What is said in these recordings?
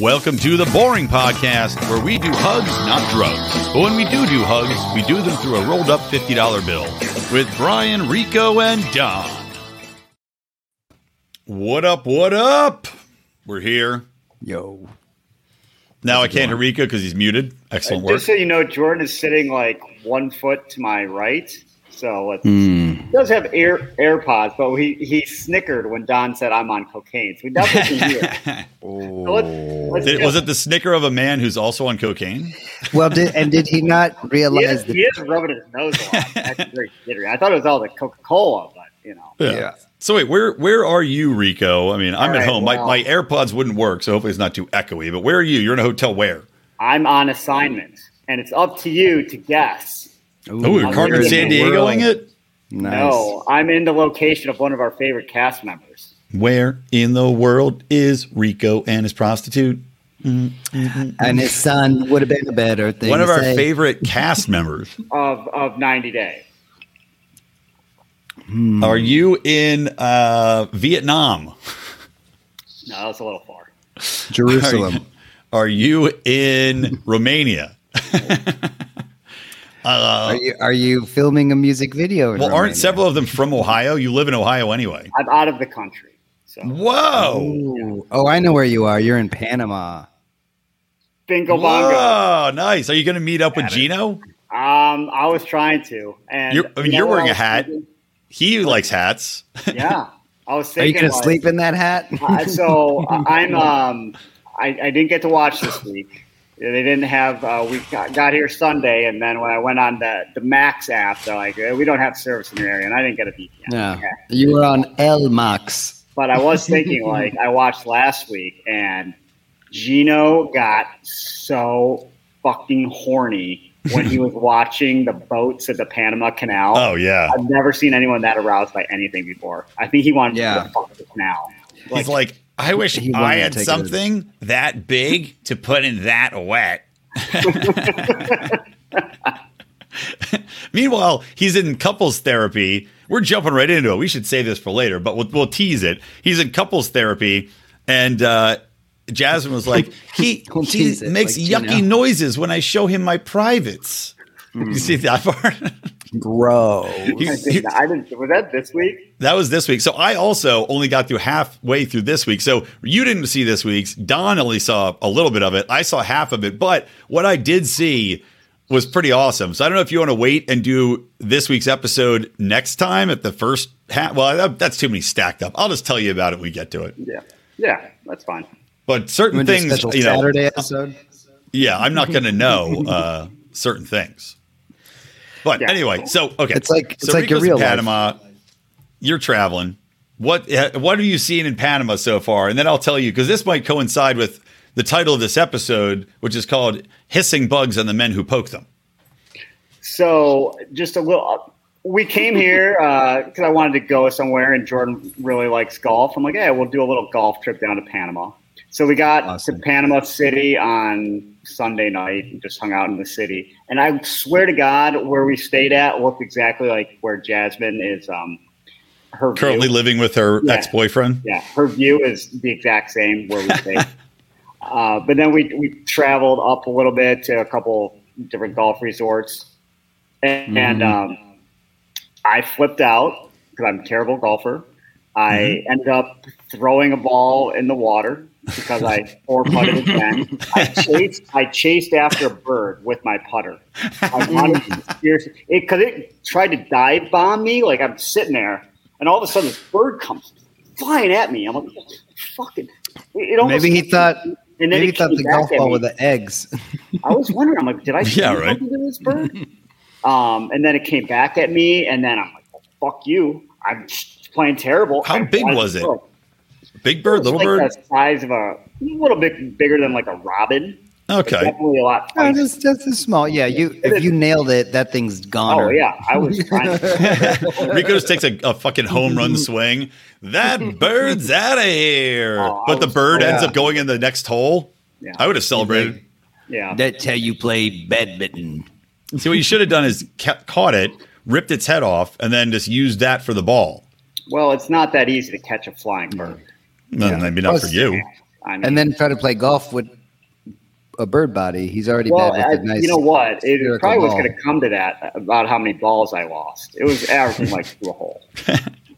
Welcome to the Boring Podcast, where we do hugs, not drugs. But when we do hugs, we do them through a rolled up $50 bill. With Brian, Rico, and Don. What up, what up? We're here. Yo. Now I can't hear Rico because he's muted. Excellent work. Just so you know, Jordan is sitting like 1 foot to my right. So he does have AirPods, but he snickered when Don said I'm on cocaine. So we definitely can hear. Oh. So was it the snicker of a man who's also on cocaine? Well, did he not realize that he is rubbing his nose off? That's very jittery. I thought it was all the Coca-Cola, but you know. Yeah. So wait, where are you, Rico? I mean, I'm at home. Well, my AirPods wouldn't work, so hopefully it's not too echoey. But where are you? You're in a hotel where? I'm on assignment, and it's up to you to guess. Oh, you're Carmen San Diegoing it? Nice. No, I'm in the location of one of our favorite cast members. Where in the world is Rico and his prostitute? And his son would have been a better thing. One of our favorite cast members of 90 Day. Are you in Vietnam? No, that's a little far. Jerusalem. Are you in Romania? Are you filming a music video? Well, aren't several of them from Ohio? You live in Ohio anyway. I'm out of the country. So. Whoa. Yeah. Oh, I know where you are. You're in Panama. Bingo bongo. Oh, nice. Are you going to meet up with Gino? I was trying to. And you're wearing a hat. He likes hats. Yeah. I was thinking. Are you going to sleep in that hat? I didn't get to watch this week. They didn't have we got here Sunday, and then when I went on the Max app, they're like, we don't have service in your area, and I didn't get a VPN. No, okay. You were on Max. But I was thinking, like, I watched last week, and Gino got so fucking horny when he was watching the boats at the Panama Canal. Oh, yeah. I've never seen anyone that aroused by anything before. I think he wanted to fuck the canal. Like, he's like, I wish I had something that big to put in that wet. Meanwhile, he's in couples therapy. We're jumping right into it. We should save this for later, but we'll tease it. He's in couples therapy, and Jasmine was like, he makes yucky noises when I show him my privates. Mm. You see that part? Bro. Was that this week? That was this week. So I also only got through halfway through this week. So you didn't see this week's. Don only saw a little bit of it. I saw half of it. But what I did see was pretty awesome. So I don't know if you want to wait and do this week's episode next time at the first half. Well, that's too many stacked up. I'll just tell you about it when we get to it. Yeah. Yeah, that's fine. But certain things, you know. Saturday episode? Yeah, I'm not going to know certain things. But anyway, so okay, it's like your real Panama. Life. You're traveling. What are you seeing in Panama so far? And then I'll tell you, because this might coincide with the title of this episode, which is called "Hissing Bugs and the Men Who Poke Them." So just a little. We came here because I wanted to go somewhere, and Jordan really likes golf. I'm like, hey, we'll do a little golf trip down to Panama. So we got to Panama City on Sunday night and just hung out in the city. And I swear to God, where we stayed at looked exactly like where Jasmine is. Her currently view. Living with her ex-boyfriend. Yeah, her view is the exact same where we stayed. But then we traveled up a little bit to a couple different golf resorts, and I flipped out because I'm a terrible golfer. I ended up throwing a ball in the water because I four-putted again. I chased after a bird with my putter. I wanted to seriously, because it tried to dive bomb me. Like, I'm sitting there, and all of a sudden this bird comes flying at me. I'm like, fucking. It almost maybe he thought. And then he thought the golf ball were the eggs. I was wondering. I'm like, did I do something to this bird? And then it came back at me, and then I'm like, well, fuck you. I'm playing terrible. How big was it? Big bird, little bird? The size of a little bit bigger than like a robin. Okay. It's definitely a lot. No, that's a small. Yeah, if you nailed it, that thing's gone. Oh, yeah. I was trying to. Rico just takes a fucking home run swing. That bird's out of here. But the bird ends up going in the next hole. Yeah. I would have celebrated. Yeah. That's how you play badminton. See, what you should have done is caught it, ripped its head off, and then just used that for the ball. Well, it's not that easy to catch a flying bird. No, maybe not for you. I mean, and then try to play golf with a bird body. He's already bad with a nice. You know what? It probably was going to come to that about how many balls I lost. It was averaging like through a hole.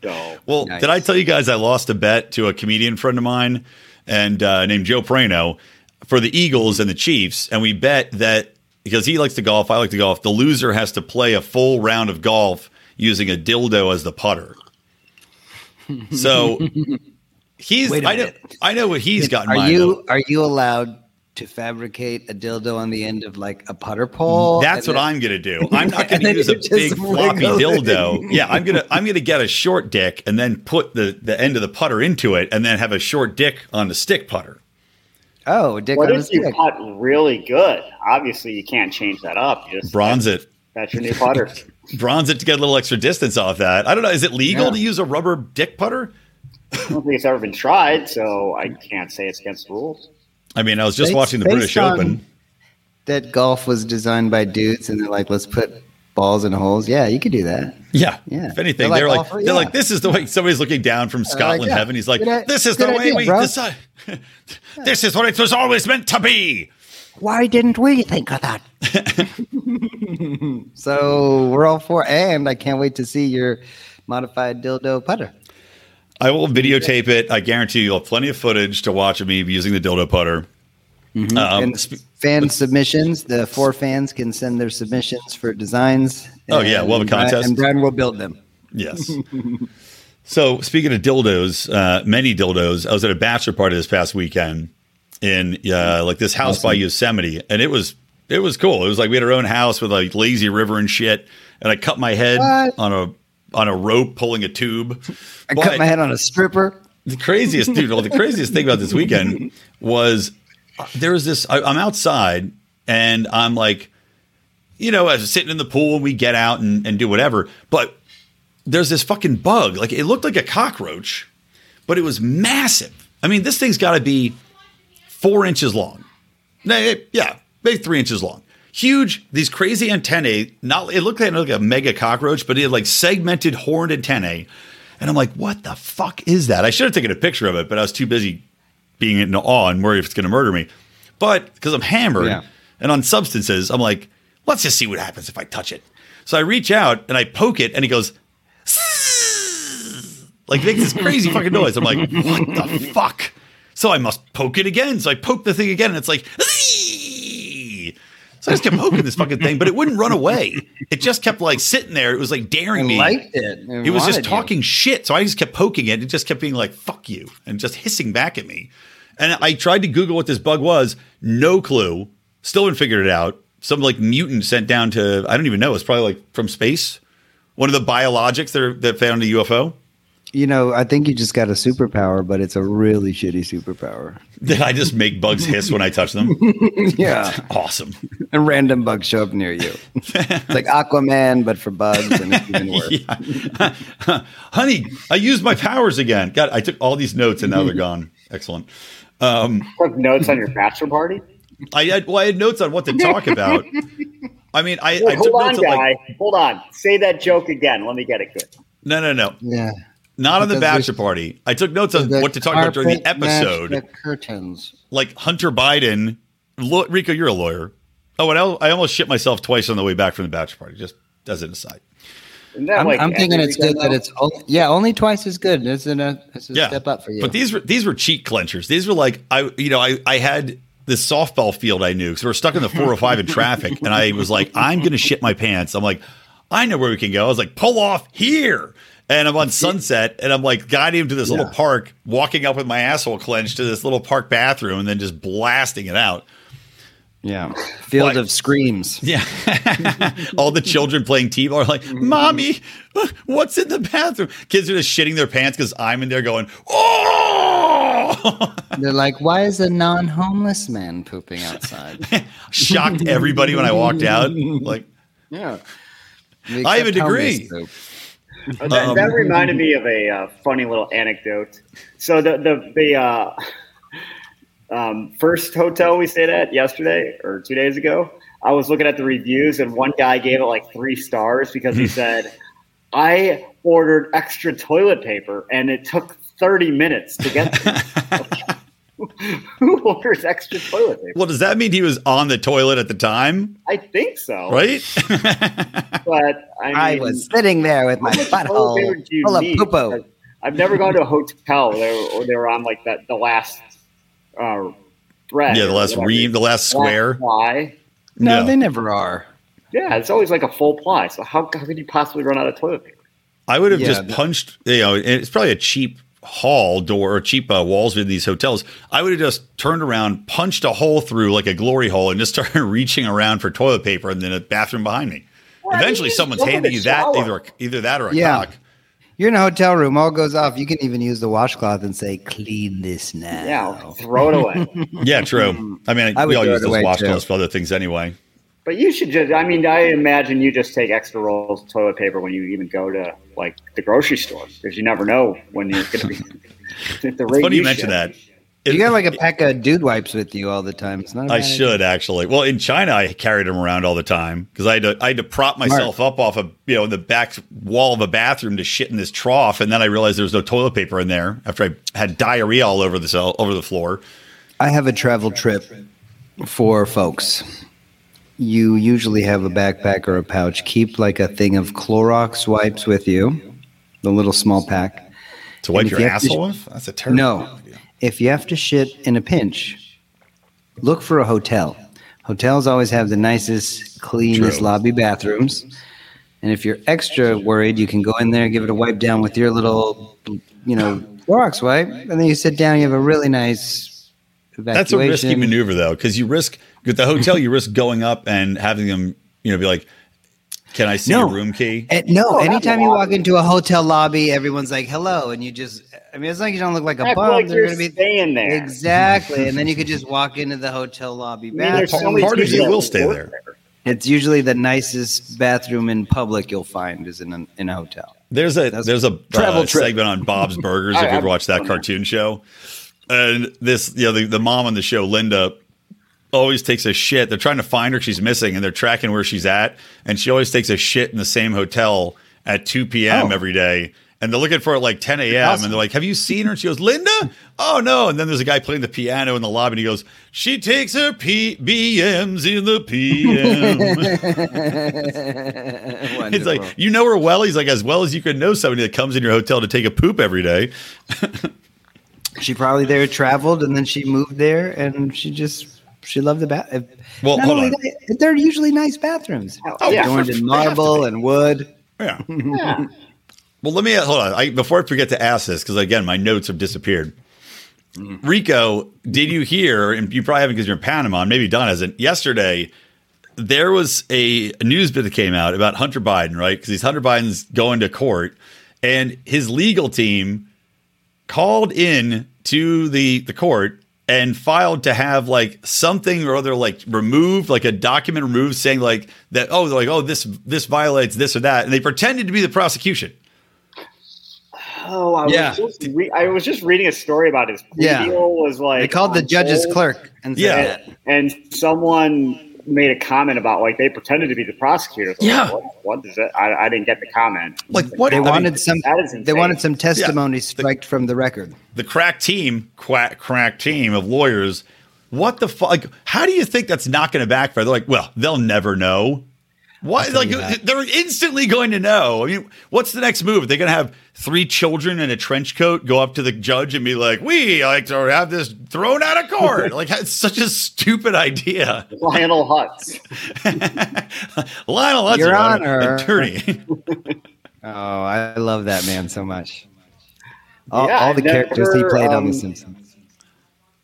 So, well, nice. Did I tell you guys I lost a bet to a comedian friend of mine and named Joe Perino for the Eagles and the Chiefs? And we bet that because he likes to golf, I like to golf, the loser has to play a full round of golf using a dildo as the putter. So he's I know what he's gotten. Are you allowed to fabricate a dildo on the end of like a putter pole? That's what I'm going to do. I'm not going to use a big floppy dildo. Yeah, I'm going to get a short dick and then put the end of the putter into it and then have a short dick on the stick putter. Oh, a dick on the stick. What if you putt really good? Obviously, you can't change that up. You just bronze it. That's your new putter. Bronze it to get a little extra distance off that. I don't know. Is it legal to use a rubber dick putter? I don't think it's ever been tried, so I can't say it's against the rules. I mean, I was just watching the British Open. That golf was designed by dudes, and they're like, let's put balls in holes. Yeah, you could do that. Yeah. If anything, they're like, this is the way. Somebody's looking down from Scotland heaven. He's like, this is the way we decide. This is what it was always meant to be. Why didn't we think of that? So we're all for, and I can't wait to see your modified dildo putter. I will videotape it. I guarantee you'll have plenty of footage to watch of me using the dildo putter. Mm-hmm. And fan submissions. The four fans can send their submissions for designs. Oh, yeah. We'll have a contest. And Brian will build them. Yes. So speaking of dildos, many dildos, I was at a bachelor party this past weekend in like this house by Yosemite. And it was cool. It was like we had our own house with like lazy river and shit. And I cut my head on a rope pulling a tube. I cut my head on a stripper. The craziest thing about this weekend was there was this, I'm outside and I'm like, you know, I was sitting in the pool and we get out and do whatever, but there's this fucking bug. Like it looked like a cockroach, but it was massive. I mean, this thing's gotta be 4 inches long. Yeah, maybe 3 inches long. Huge, these crazy antennae. It looked like a mega cockroach, but it had like segmented horned antennae. And I'm like, what the fuck is that? I should have taken a picture of it, but I was too busy being in awe and worried if it's going to murder me. But because I'm hammered and on substances, I'm like, let's just see what happens if I touch it. So I reach out and I poke it and it goes, like makes this crazy fucking noise. I'm like, what the fuck? So I must poke it again. So I poke the thing again and it's like, so I just kept poking this fucking thing, but it wouldn't run away. It just kept like sitting there. It was like daring me. Liked it. It was just talking shit. So I just kept poking it. It just kept being like, fuck you. And just hissing back at me. And I tried to Google what this bug was. No clue. Still haven't figured it out. Some like mutant sent down to, I don't even know. It's probably like from space. One of the biologics that found a UFO. You know, I think you just got a superpower, but it's a really shitty superpower. Did I just make bugs hiss when I touch them? Yeah. Awesome. And random bugs show up near you. It's like Aquaman, but for bugs, and it's even worse. Yeah. Honey, I used my powers again. God, I took all these notes, and now they're gone. Excellent. You took notes on your bachelor party? I had notes on what to talk about. I mean, I took notes on, guy. Hold on. Say that joke again. Let me get it good. No. Yeah. Not on the bachelor party. I took notes on what to talk about during the episode. The curtains. Like Hunter Biden. Rico, you're a lawyer. Oh, and I almost shit myself twice on the way back from the bachelor party. Just as an aside. I'm thinking it's good that it's only twice as good. It's a step up for you. But these were cheek clenchers. These were like I had this softball field I knew because we were stuck in the 405 in traffic, and I was like, I'm gonna shit my pants. I'm like, I know where we can go. I was like, pull off here. And I'm on Sunset, and I'm like guiding him to this little park, walking up with my asshole clenched to this little park bathroom, and then just blasting it out. Yeah. Field of screams. Yeah. All the children playing t-ball are like, Mommy, what's in the bathroom? Kids are just shitting their pants because I'm in there going, oh! They're like, why is a non-homeless man pooping outside? Shocked everybody when I walked out. Like, yeah. I have a degree. That reminded me of a funny little anecdote. So the first hotel we stayed at yesterday or 2 days ago, I was looking at the reviews and one guy gave it like 3 stars because he said, I ordered extra toilet paper and it took 30 minutes to get there. Who orders extra toilet paper? Well, does that mean he was on the toilet at the time? I think so. Right? But I was sitting there with my butthole full of poo-poo. I've never gone to a hotel where they were on like that the last thread. Yeah, the last ream, the last square. Ply. No, they never are. Yeah, it's always like a full ply. So how could you possibly run out of toilet paper? I would have just punched, it's probably a cheap hall door or cheap walls in these hotels. I would have just turned around, punched a hole through like a glory hole, and just started reaching around for toilet paper, and then a bathroom behind me. Well, eventually, someone's handing you that, either that or a cock. You're in a hotel room, all goes off. You can even use the washcloth and say, "Clean this now." Yeah, throw it away. Yeah, true. I mean, we all use those washcloths for other things anyway. But you should just, I mean, I imagine you just take extra rolls of toilet paper when you even go to, like, the grocery store. Because you never know when you're going to be. It's funny you mention that. You got, like, a pack of dude wipes with you all the time. It's not. I should, actually. Well, in China, I carried them around all the time. Because I had to prop myself up off of, the back wall of a bathroom to shit in this trough. And then I realized there was no toilet paper in there after I had diarrhea all over the floor. I have a travel trip for folks. You usually have a backpack or a pouch. Keep like a thing of Clorox wipes with you, the little small pack. To wipe your asshole off? That's a terrible idea. If you have to shit in a pinch, look for a hotel. Hotels always have the nicest, cleanest lobby bathrooms. And if you're extra worried, you can go in there and give it a wipe down with your little, Clorox wipe. And then you sit down, you have a really nice... That's a risky maneuver, though, because you risk with the hotel. You risk going up and having them, be like, "Can I see your room key?" Anytime you walk into a hotel lobby, everyone's like, "Hello," and you just. I mean, it's like you don't look like a bum. Like they're going to be staying there exactly, and then you could just walk into the hotel lobby. Parties you will stay there. It's usually the nicest bathroom in public you'll find is in a hotel. There's a travel segment on Bob's Burgers if you've watched that cartoon show. And this, the mom on the show, Linda, always takes a shit. They're trying to find her. She's missing, and they're tracking where she's at. And she always takes a shit in the same hotel at 2 p.m. every day. And they're looking for it like 10 a.m. Awesome. And they're like, "Have you seen her?" And she goes, "Linda? Oh, no." And then there's a guy playing the piano in the lobby, and he goes, "She takes her BMs in the PM." It's like, you know her well. He's like, as well as you could know somebody that comes in your hotel to take a poop every day. She probably traveled, and then she moved there, and she loved the bathroom. Well, they're usually nice bathrooms. Oh, yeah. Adorned in marble and wood. Yeah. Yeah. Well, let me – hold on. Before I forget to ask this, because, again, my notes have disappeared. Rico, did you hear – and you probably haven't because you're in Panama, and maybe Don hasn't. Yesterday, there was a news bit that came out about Hunter Biden, right? Because Hunter Biden's going to court, and his legal team – called in to the court and filed to have like something or other like removed, like a document removed saying like that, this violates this or that. And they pretended to be the prosecution. Oh, I was just reading a story about his deal was like. They called the judge's clerk and said that. And someone made a comment about like they pretended to be the prosecutor. So yeah. Like, what is it? I didn't get the comment. Like what? They wanted some testimony striked from the record. The crack team of lawyers. What the fuck? Like, how do you think that's not going to backfire? They're like, well, they'll never know. What? Like they're instantly going to know. I mean, what's the next move? They're going to have three children in a trench coat go up to the judge and be like, "We like to have this thrown out of court." Like it's such a stupid idea. Lionel Hutz. Lionel Hutz, Your Honor, attorney. Oh, I love that man so much. All the characters he played on The Simpsons.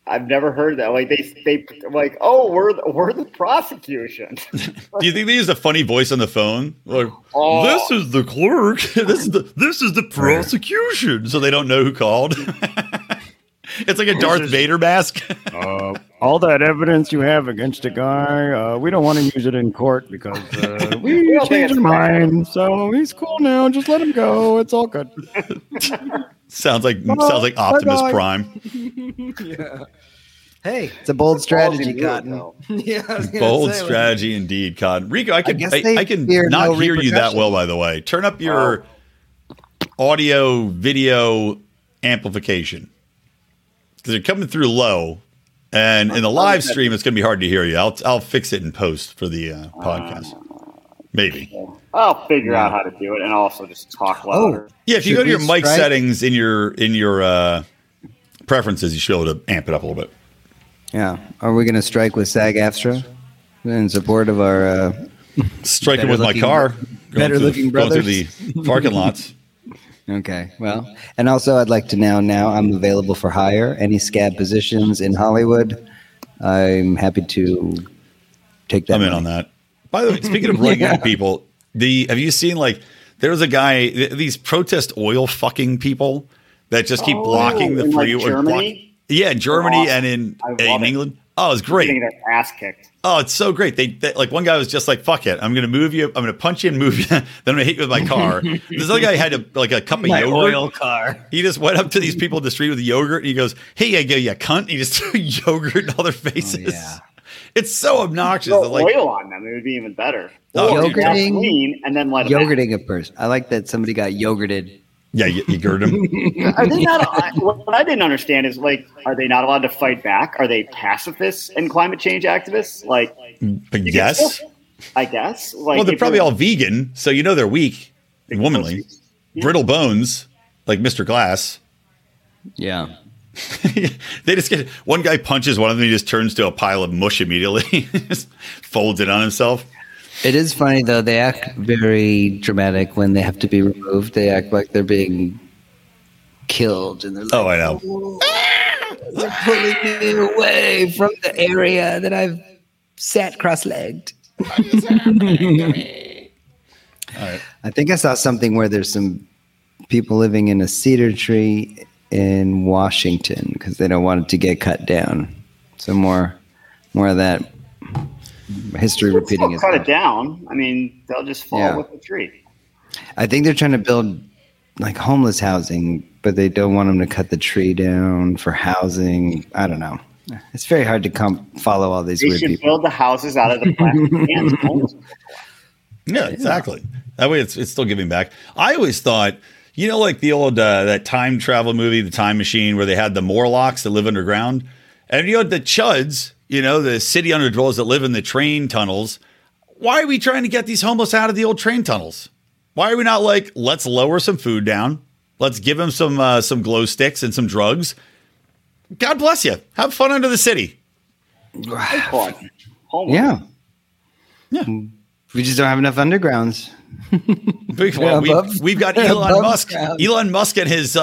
I've never heard that. Like they like, "Oh, we're the prosecution." Do you think they used a funny voice on the phone? Like, "This is the clerk. This is the prosecution." So they don't know who called. It's like a Darth Vader mask. All that evidence you have against a guy, we don't want to use it in court because we changed our mind. So he's cool now. Just let him go. It's all good. Sounds like Optimus Prime. Yeah. Hey, it's a bold strategy, Cotton. Bold strategy indeed, Cotton. Rico, I can not hear you that well, by the way. Turn up your audio video amplification. Because they're coming through low, And in the live stream, it's going to be hard to hear you. I'll fix it in post for the podcast. Maybe. I'll figure out how to do it and also just talk louder. Yeah, if you go to your mic settings in your preferences, you should be able to amp it up a little bit. Yeah. Are we going to strike with SAG-AFTRA in support of our striking with my car? Better-looking brothers? Going through the parking lots. Okay. Well, and also I'd like to now I'm available for hire. Any scab positions in Hollywood, I'm happy to take that. I'm in on that. By the way, speaking of running out people, have you seen there was a guy, these protest oil fucking people that just keep blocking the free oil. Yeah, in Germany awesome. And in England. It. Oh, it's great. Getting their ass kicked. Oh, it's so great. They like one guy was just like, "Fuck it, I'm gonna move you. I'm gonna punch you and move you. Then I'm gonna hit you with my car." This other guy had a cup of yogurt. Oil car. He just went up to these people in the street with the yogurt, and he goes, "Hey, you cunt!" And he just threw yogurt in all their faces. Oh, yeah. It's so obnoxious. Throw oil on them. It would be even better. Yogurting and then yogurting a person. I like that somebody got yogurted. Yeah, you gird them. Are they not? What I didn't understand is are they not allowed to fight back? Are they pacifists and climate change activists? Yes, I guess. Well, they're probably all vegan, so they're weak and womanly, brittle bones, like Mr. Glass. Yeah, they just get one guy punches one of them, he just turns to a pile of mush immediately, just folds it on himself. It is funny, though. They act very dramatic when they have to be removed. They act like they're being killed. And they're like, I know. They're pulling me away from the area that I've sat cross-legged. All right. I think I saw something where there's some people living in a cedar tree in Washington because they don't want it to get cut down. So more of that. History repeating itself. Cut it down. I mean, they'll just fall with the tree. I think they're trying to build homeless housing, but they don't want them to cut the tree down for housing. I don't know. It's very hard to follow all these weird people. They should build the houses out of the plastic cans. Yeah, exactly. That way, it's still giving back. I always thought, the old that time travel movie, The Time Machine, where they had the Morlocks that live underground, and the Chuds. The city underdwellers that live in the train tunnels. Why are we trying to get these homeless out of the old train tunnels? Why are we not let's lower some food down. Let's give them some glow sticks and some drugs. God bless you. Have fun under the city. Yeah. We just don't have enough undergrounds. We've got Elon Musk. Ground. Elon Musk and his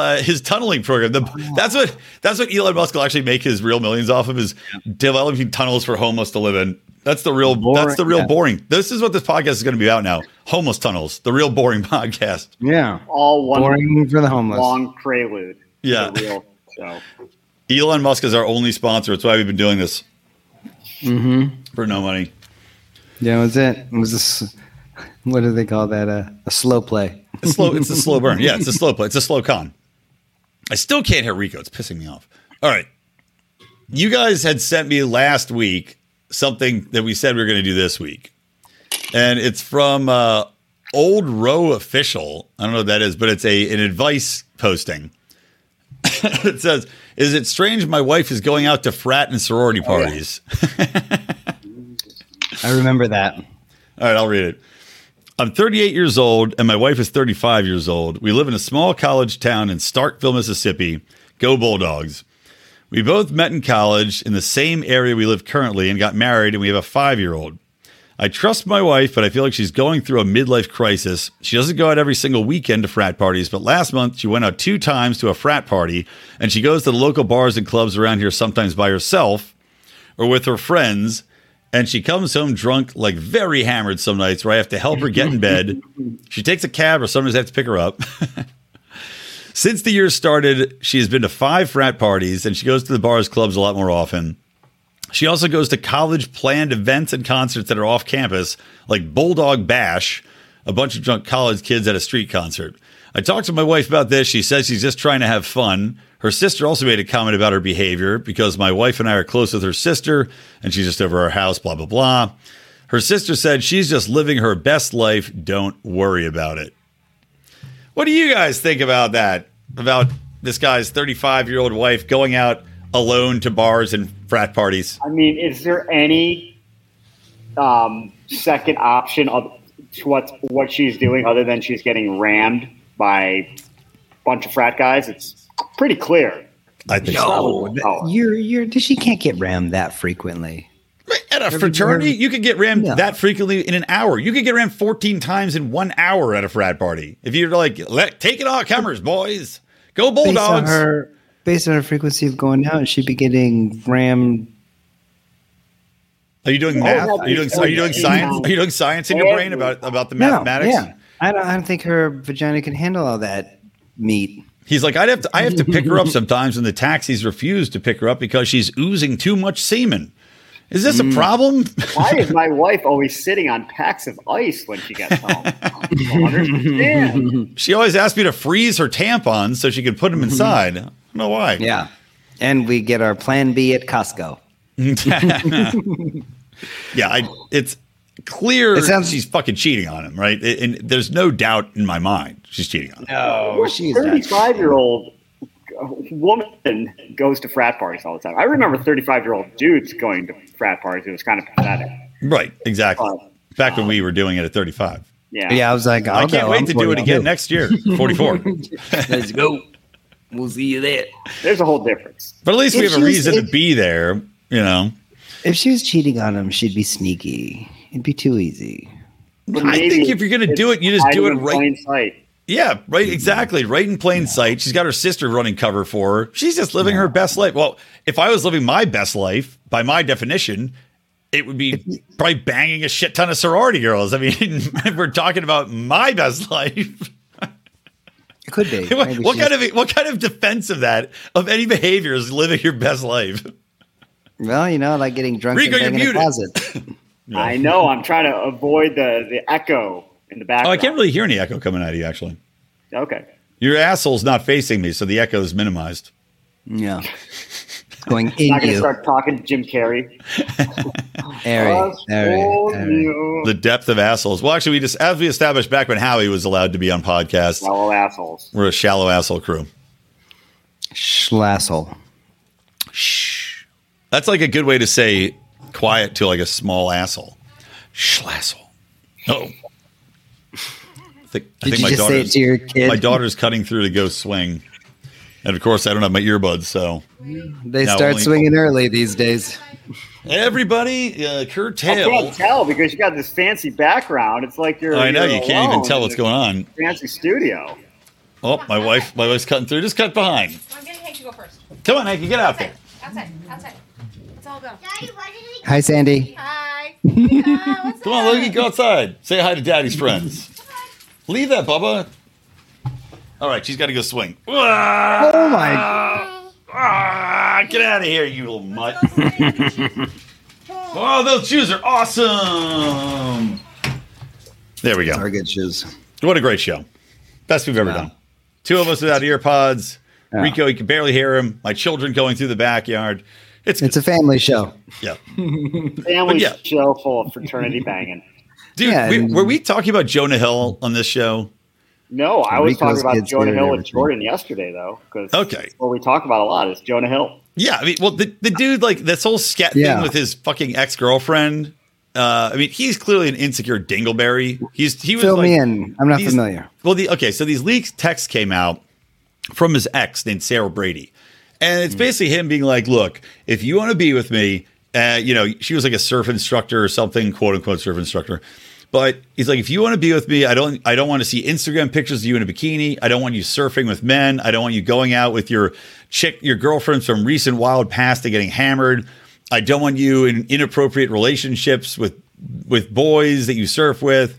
tunneling program. That's what Elon Musk will actually make his real millions off of is developing tunnels for homeless to live in. That's the real boring. This is what this podcast is going to be about now. Homeless tunnels. The real boring podcast. Yeah. All one boring for the homeless. Long prelude. Yeah. Elon Musk is our only sponsor. That's why we've been doing this. Mm-hmm. For no money. Yeah, that was it. It was what do they call that? A slow play. It's a slow burn. Yeah, it's a slow play. It's a slow con. I still can't hear Rico. It's pissing me off. All right. You guys had sent me last week something that we said we were going to do this week. And it's from Old Row Official. I don't know what that is, but it's an advice posting. It says, "Is it strange my wife is going out to frat and sorority parties?" Yeah. I remember that. All right, I'll read it. "I'm 38 years old, and my wife is 35 years old. We live in a small college town in Starkville, Mississippi. Go Bulldogs. We both met in college in the same area we live currently and got married, and we have a 5-year-old. I trust my wife, but I feel like she's going through a midlife crisis. She doesn't go out every single weekend to frat parties, but last month she went out 2 times to a frat party, and she goes to the local bars and clubs around here sometimes by herself or with her friends. And she comes home drunk, very hammered some nights where I have to help her get in bed. She takes a cab or sometimes I have to pick her up. Since the year started, she has been to 5 frat parties and she goes to the bars, clubs a lot more often. She also goes to college planned events and concerts that are off campus, like Bulldog Bash, a bunch of drunk college kids at a street concert. I talked to my wife about this. She says she's just trying to have fun. Her sister also made a comment about her behavior because my wife and I are close with her sister and she's just over our house, blah, blah, blah. Her sister said she's just living her best life. Don't worry about it." What do you guys think about that? About this guy's 35-year-old wife going out alone to bars and frat parties. I mean, is there any second option of to what she's doing other than she's getting rammed by a bunch of frat guys? It's pretty clear. I think so. She can't get rammed that frequently. At a fraternity, you could get rammed that frequently in an hour. You could get rammed 14 times in 1 hour at a frat party. If you're like, taking all comers, boys. Go Bulldogs. Based on her frequency of going out, she'd be getting rammed. Are you doing math? Are you doing science? Are you doing science in your brain about the mathematics? Yeah. I don't think her vagina can handle all that meat. He's like, I have to pick her up sometimes, and the taxis refuse to pick her up because she's oozing too much semen. Is this a problem? Why is my wife always sitting on packs of ice when she gets home? She always asked me to freeze her tampons so she could put them inside. I don't know why. Yeah. And we get our plan B at Costco. It's clear she's fucking cheating on him, right? And there's no doubt in my mind she's cheating on him. No, she's 35-year-old. Woman goes to frat parties all the time. I remember 35-year-old dudes going to frat parties. It was kind of pathetic. Right, exactly. Back when we were doing it at 35. Yeah, I was like, I can't wait to do it again next year, 44. Let's go. We'll see you there. There's a whole difference. But at least we have a reason to be there, you know. If she was cheating on him, she'd be sneaky. It'd be too easy. But I think if you're going to do it, you just do it right. Plain sight. Yeah, right. Exactly. Right in plain sight. She's got her sister running cover for her. She's just living her best life. Well, if I was living my best life, by my definition, it would be probably banging a shit ton of sorority girls. I mean, we're talking about my best life. It could be. What kind of defense of that, of any behavior, is living your best life? Well, you know, like getting drunk in a closet. Yeah. I know. I'm trying to avoid the echo. In the background. Oh, I can't really hear any echo coming out of you, actually. Okay. Your asshole's not facing me, so the echo is minimized. Yeah. Going in. I'm not going to start talking to Jim Carrey. Airy. The depth of assholes. Well, actually, as we established back when Howie was allowed to be on podcasts. Shallow assholes. We're a shallow asshole crew. Schlassel. Shh. That's like a good way to say quiet to like a small asshole. Schlassel. Uh-oh. I think my daughter say it to your kid? My daughter's cutting through to go swing, and of course I don't have my earbuds, so they start swinging early these days. Everybody, curtail. I can't tell because you got this fancy background. It's like you're. I know you can't even tell what's going on. Fancy studio. Oh, my wife's cutting through. Just cut behind. I'm getting Hank to go first. Come on, Hank, you get out there. Outside. It's all gone. Daddy, why did we? Hi, Sandy. Hi. Come on, Logie, go outside. Say hi to Daddy's friends. Leave that, Bubba. All right, she's got to go swing. Oh, my. Get out of here, you little mutt. Oh, those shoes are awesome. There we go. Target shoes. What a great show. Best we've ever done. Two of us without ear pods. Yeah. Rico, you can barely hear him. My children going through the backyard. It's a family show. Yeah. Family show full of fraternity banging. Dude, were we talking about Jonah Hill on this show? No, I was talking about Jonah Hill with Jordan yesterday, though. Okay. What we talk about a lot is Jonah Hill. Yeah, I mean, well, the dude, like, this whole scat thing with his fucking ex-girlfriend. I mean, he's clearly an insecure dingleberry. He was fill me in. I'm not familiar. Well, so these leaked texts came out from his ex named Sarah Brady. And it's basically him being like, look, if you want to be with me, she was like a surf instructor or something, quote unquote surf instructor. But he's like, if you want to be with me, I don't want to see Instagram pictures of you in a bikini. I don't want you surfing with men. I don't want you going out with your girlfriends from recent wild past and getting hammered. I don't want you in inappropriate relationships with boys that you surf with.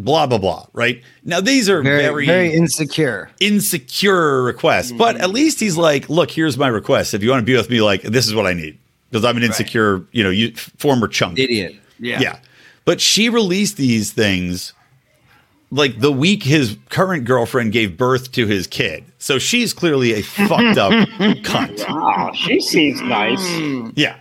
Blah, blah, blah. Right now, these are very, very insecure requests. Mm-hmm. But at least he's like, look, here's my request. If you want to be with me, like, this is what I need. Because I'm an insecure, former chump. Idiot. Yeah. Yeah. But she released these things like the week his current girlfriend gave birth to his kid. So she's clearly a fucked up cunt. Wow. She seems nice. Yeah.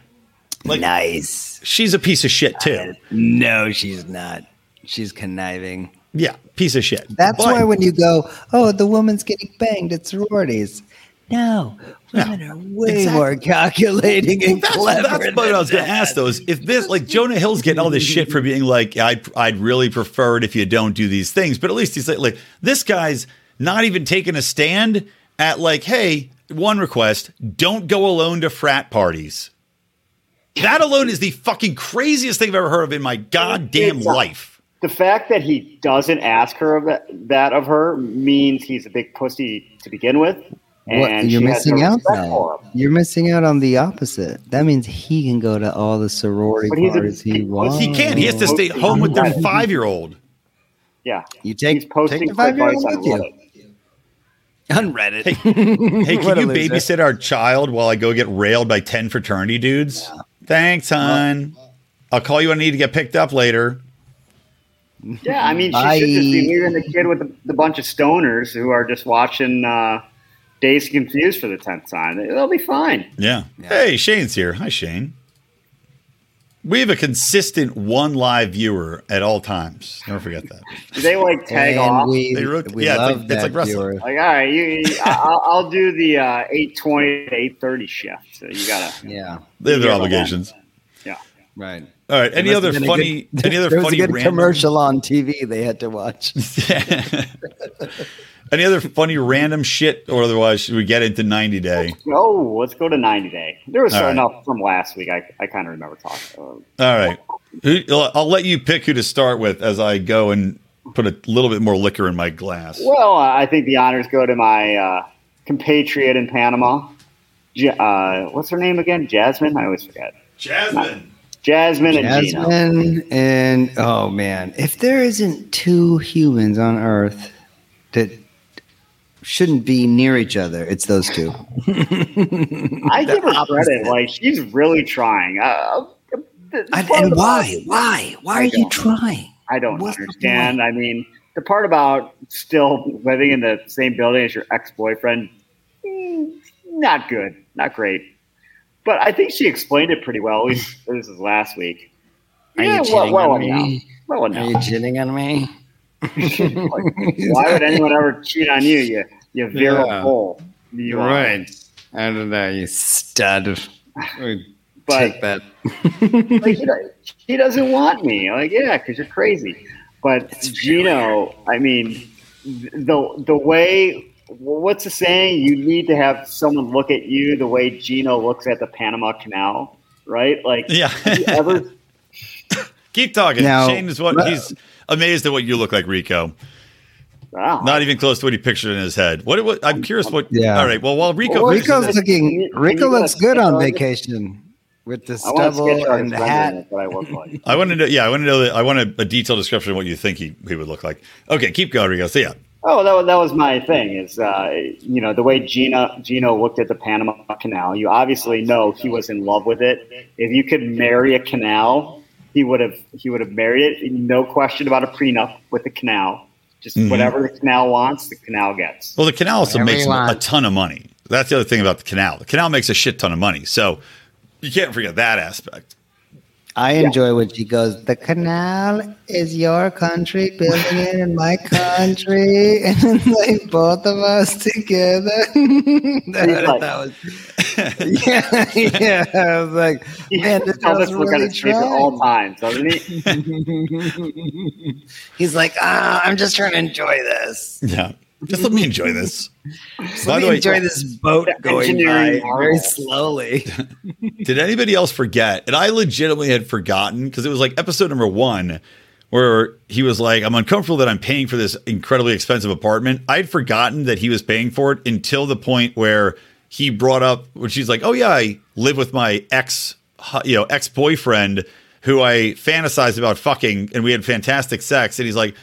Like, nice. She's a piece of shit, too. No, she's not. She's conniving. Yeah. Piece of shit. That's why when you go, oh, the woman's getting banged at sororities. No, women are way more calculating and clever. That's what I was going to ask, though. Is if this, like, Jonah Hill's getting all this shit for being like, I'd really prefer it if you don't do these things. But at least he's like this guy's not even taking a stand at like, hey, one request, don't go alone to frat parties. That alone is the fucking craziest thing I've ever heard of in my goddamn life. The fact that he doesn't ask her that of her means he's a big pussy to begin with. And you're missing out now. You're missing out on the opposite. That means he can go to all the sorority parties he wants. He can't. He has to stay home with their 5-year-old. Yeah. You take the 5-year-old with you. On Reddit. Hey, hey, can you babysit our child while I go get railed by 10 fraternity dudes? Yeah. Thanks, hon. I'll call you when I need to get picked up later. Yeah, I mean, she should just be leaving the kid with the bunch of stoners who are just watching Dazed and Confused for the 10th time. They'll be fine. Yeah. Hey, Shane's here. Hi, Shane. We have a consistent one live viewer at all times. Never forget that. They like tag off. It's like wrestling. Viewer. Like, all right, I'll do the 8:20 to 8:30 shift. So you gotta. Yeah, they have their obligations. Yeah. Right. All right. Any other funny commercial on TV they had to watch? Any other funny random shit, or otherwise should we get into 90 Day? Let's go to 90 Day. There was enough from last week. I kind of remember talking. All right. I'll let you pick who to start with as I go and put a little bit more liquor in my glass. Well, I think the honors go to my compatriot in Panama. What's her name again? Jasmine? I always forget. Jasmine and Gina. And oh man, if there isn't two humans on Earth that shouldn't be near each other, it's those two. I give her credit; like she's really trying. Why are you trying? I don't understand. I mean, the part about still living in the same building as your ex-boyfriend, not good, not great. But I think she explained it pretty well. At least this is last week. Are you cheating on me? Why would anyone ever cheat on you? You virile hole. You're right. I don't know. You stud. Take that. Like, she doesn't want me. Like, yeah, because you're crazy. But it's Gino, I mean, the way. What's the saying? You need to have someone look at you the way Gino looks at the Panama Canal, right? Like, yeah. Keep talking. Now, Shane is he's amazed at what you look like, Rico. Wow. Not even close to what he pictured in his head. What I'm curious what. Yeah. All right. Well, while Rico looks good on vacation with the stubble and the hat. What I look like. I want to know. Yeah, I want to know. I want a detailed description of what you think he would look like. Okay, keep going, Rico. So yeah. Oh, that was my thing is, the way Gino looked at the Panama Canal, you obviously know he was in love with it. If you could marry a canal, he would have married it. No question about a prenup with the canal. Just whatever the canal wants, the canal gets. Well, the canal also makes a ton of money. That's the other thing about the canal. The canal makes a shit ton of money. So you can't forget that aspect. I enjoy when she goes, the canal is your country, building it in my country, and like both of us together. Yeah. I was like, man, this guy's really trying. At all times, doesn't he? He's like, I'm just trying to enjoy this. Yeah. Just let me enjoy this. This boat going by very slowly. Did anybody else forget? And I legitimately had forgotten because it was like episode number 1 where he was like, I'm uncomfortable that I'm paying for this incredibly expensive apartment. I'd forgotten that he was paying for it until the point where he brought up when she's like, oh, yeah, I live with my ex-boyfriend who I fantasized about fucking and we had fantastic sex. And he's like,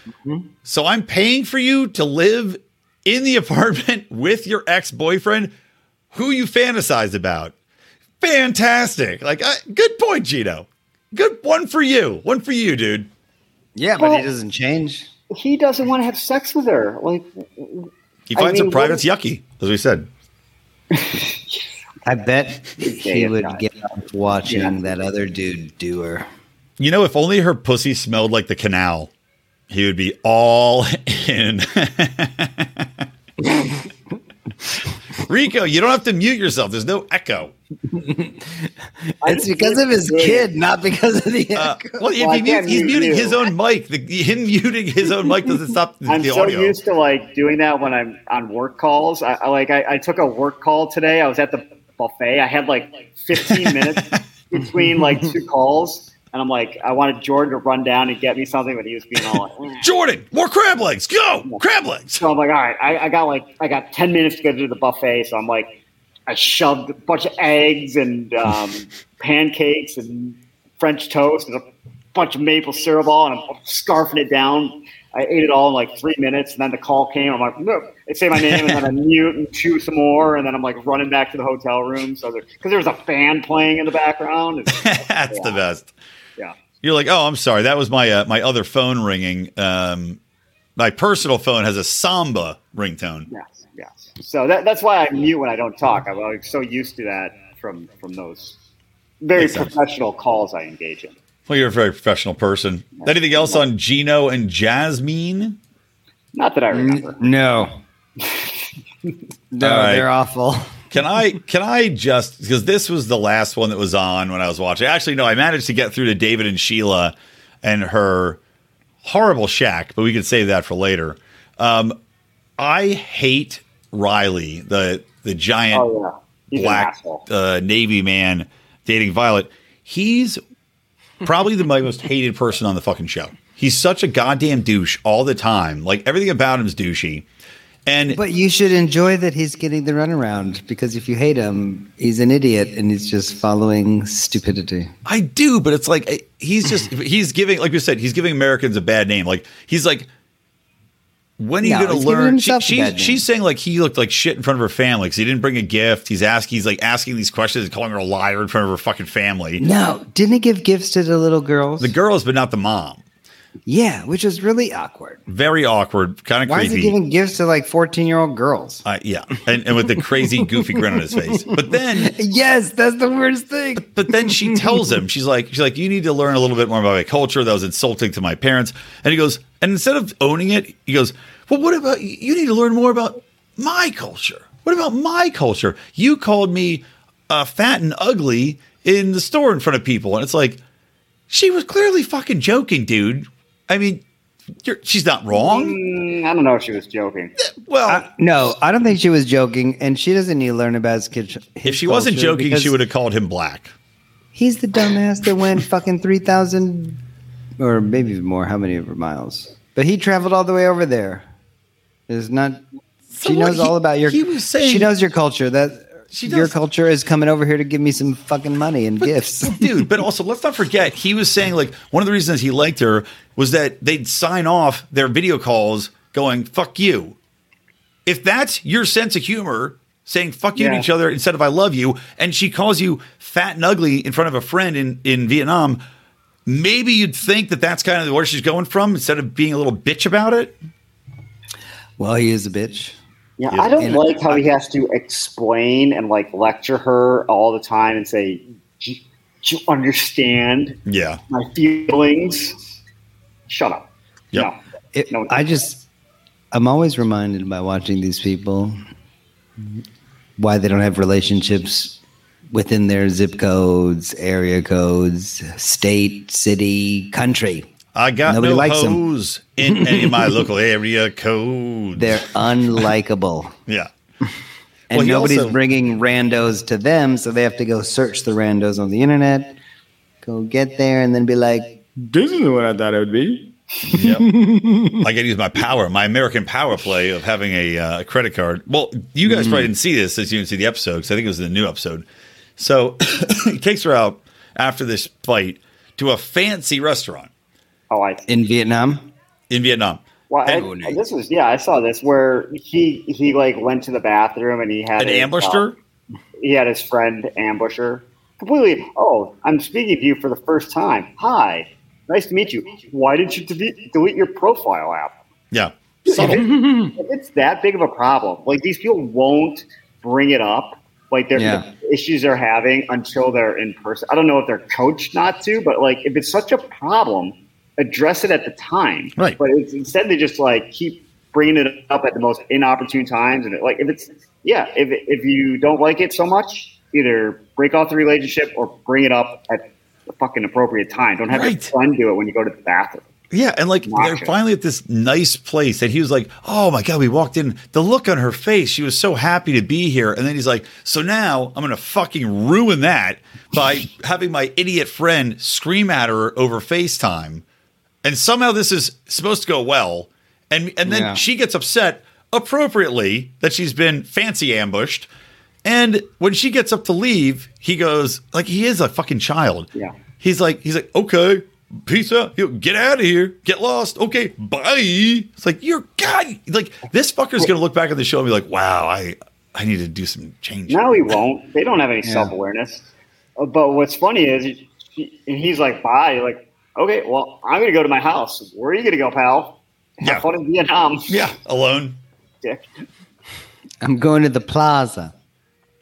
so I'm paying for you to live in the apartment with your ex-boyfriend who you fantasized about. Fantastic. Like, good point, Gino. Good one for you. One for you, dude. Yeah, but he doesn't change. He doesn't want to have sex with her. Like, he finds a private's yucky, as we said. I bet he would get off watching that other dude do her. You know, if only her pussy smelled like the canal, he would be all in. Rico, you don't have to mute yourself. There's no echo. It's because of his kid, not because of the echo. Well, if he's muting his own mic. Him muting his own mic doesn't stop the audio. I'm so used to like doing that when I'm on work calls. I took a work call today. I was at the buffet. I had like 15 minutes between like two calls. And I'm like, I wanted Jordan to run down and get me something, but he was being all like, Jordan, more crab legs, go, crab legs. So I'm like, all right, I got 10 minutes to go to the buffet. So I'm like, I shoved a bunch of eggs and pancakes and French toast and a bunch of maple syrup all, and I'm scarfing it down. I ate it all in like 3 minutes, and then the call came. I'm like, no, they say my name, and then I mute and chew some more, and then I'm like running back to the hotel room. So because there was a fan playing in the background. And, that's the best. Yeah, you're like, oh, I'm sorry. That was my my other phone ringing. My personal phone has a Samba ringtone. Yes, yes. So that's why I mute when I don't talk. I'm so used to that from those very professional calls I engage in. Well, you're a very professional person. Yes. Anything else on Gino and Jasmine? Not that I remember. No. No, all right. They're awful. Can I just, because this was the last one that was on when I was watching. Actually, no, I managed to get through to David and Sheila and her horrible shack, but we can save that for later. I hate Riley, the giant black Navy man dating Violet. He's probably the most hated person on the fucking show. He's such a goddamn douche all the time. Like, everything about him is douchey. But you should enjoy that he's getting the runaround, because if you hate him, he's an idiot and he's just following stupidity. I do, but it's like he's giving, like we said, he's giving Americans a bad name. Like, he's like, when are you going to learn? She's saying like he looked like shit in front of her family because he didn't bring a gift. He's asking these questions and calling her a liar in front of her fucking family. No, didn't he give gifts to the little girls? The girls, but not the mom. Yeah, which is really awkward. Very awkward, kind of creepy. Why is he giving gifts to like 14-year-old girls? Yeah, and with the crazy, goofy grin on his face. But then, yes, that's the worst thing. But then she tells him, she's like, you need to learn a little bit more about my culture. That was insulting to my parents. And he goes, and instead of owning it, he goes, well, what about you? Need to learn more about my culture. What about my culture? You called me fat and ugly in the store in front of people, and it's like she was clearly fucking joking, dude. I mean, she's not wrong. I don't know if she was joking. Well, no, I don't think she was joking, and she doesn't need to learn about his kid. If she wasn't joking, she would have called him black. He's the dumbass that went fucking 3,000 or maybe more, how many over miles? But he traveled all the way over there. It's not. So she knows all about your. He was saying she knows your culture. Your culture is coming over here to give me some fucking money and gifts. Dude, but also let's not forget, he was saying like one of the reasons he liked her was that they'd sign off their video calls going, fuck you. If that's your sense of humor, saying fuck you to each other instead of I love you, and she calls you fat and ugly in front of a friend in Vietnam, maybe you'd think that that's kind of where she's going from instead of being a little bitch about it. Well, he is a bitch. Yeah, I don't like how he has to explain and like lecture her all the time and say, do you understand my feelings? Shut up. Yep. I'm always reminded by watching these people why they don't have relationships within their zip codes, area codes, state, city, country. I got nobody no hoes in any of my local area codes. They're unlikable. Yeah. And nobody's bringing randos to them, so they have to go search the randos on the internet, go get there, and then be like, this isn't what I thought it would be. Yep. I got to use my American power play of having a credit card. Well, you guys probably didn't see this since you didn't see the episode, because I think it was in the new episode. So he takes her out after this fight to a fancy restaurant. In Vietnam. Well, I saw this where he like went to the bathroom and he had his friend ambush her. Completely. Oh, I'm speaking to you for the first time. Hi, nice to meet you. Why did you delete your profile app? Yeah, if it's that big of a problem, like these people won't bring it up. Like the issues they're having until they're in person. I don't know if they're coached not to, but like if it's such a problem, address it at the time. Right. But instead they just like keep bringing it up at the most inopportune times. And if you don't like it so much, either break off the relationship or bring it up at the fucking appropriate time. Don't have your friend do it when you go to the bathroom. Yeah, and they're finally at this nice place, and he was like, "Oh my god, we walked in." The look on her face, she was so happy to be here, and then he's like, "So now I'm gonna fucking ruin that by having my idiot friend scream at her over FaceTime." And somehow this is supposed to go well, and then she gets upset appropriately that she's been fancy ambushed, and when she gets up to leave, he goes like he is a fucking child. Yeah, he's like, "Okay. Peace out. Get out of here. Get lost. Okay, bye." It's like, you're God. Like, this fucker's going to look back at the show and be like, wow, I need to do some changes. No, he won't. They don't have any self-awareness. But what's funny is he's like, bye. You're like, okay, well, I'm going to go to my house. Where are you going to go, pal? Have fun in Vietnam. Yeah, alone. Dick. I'm going to the plaza.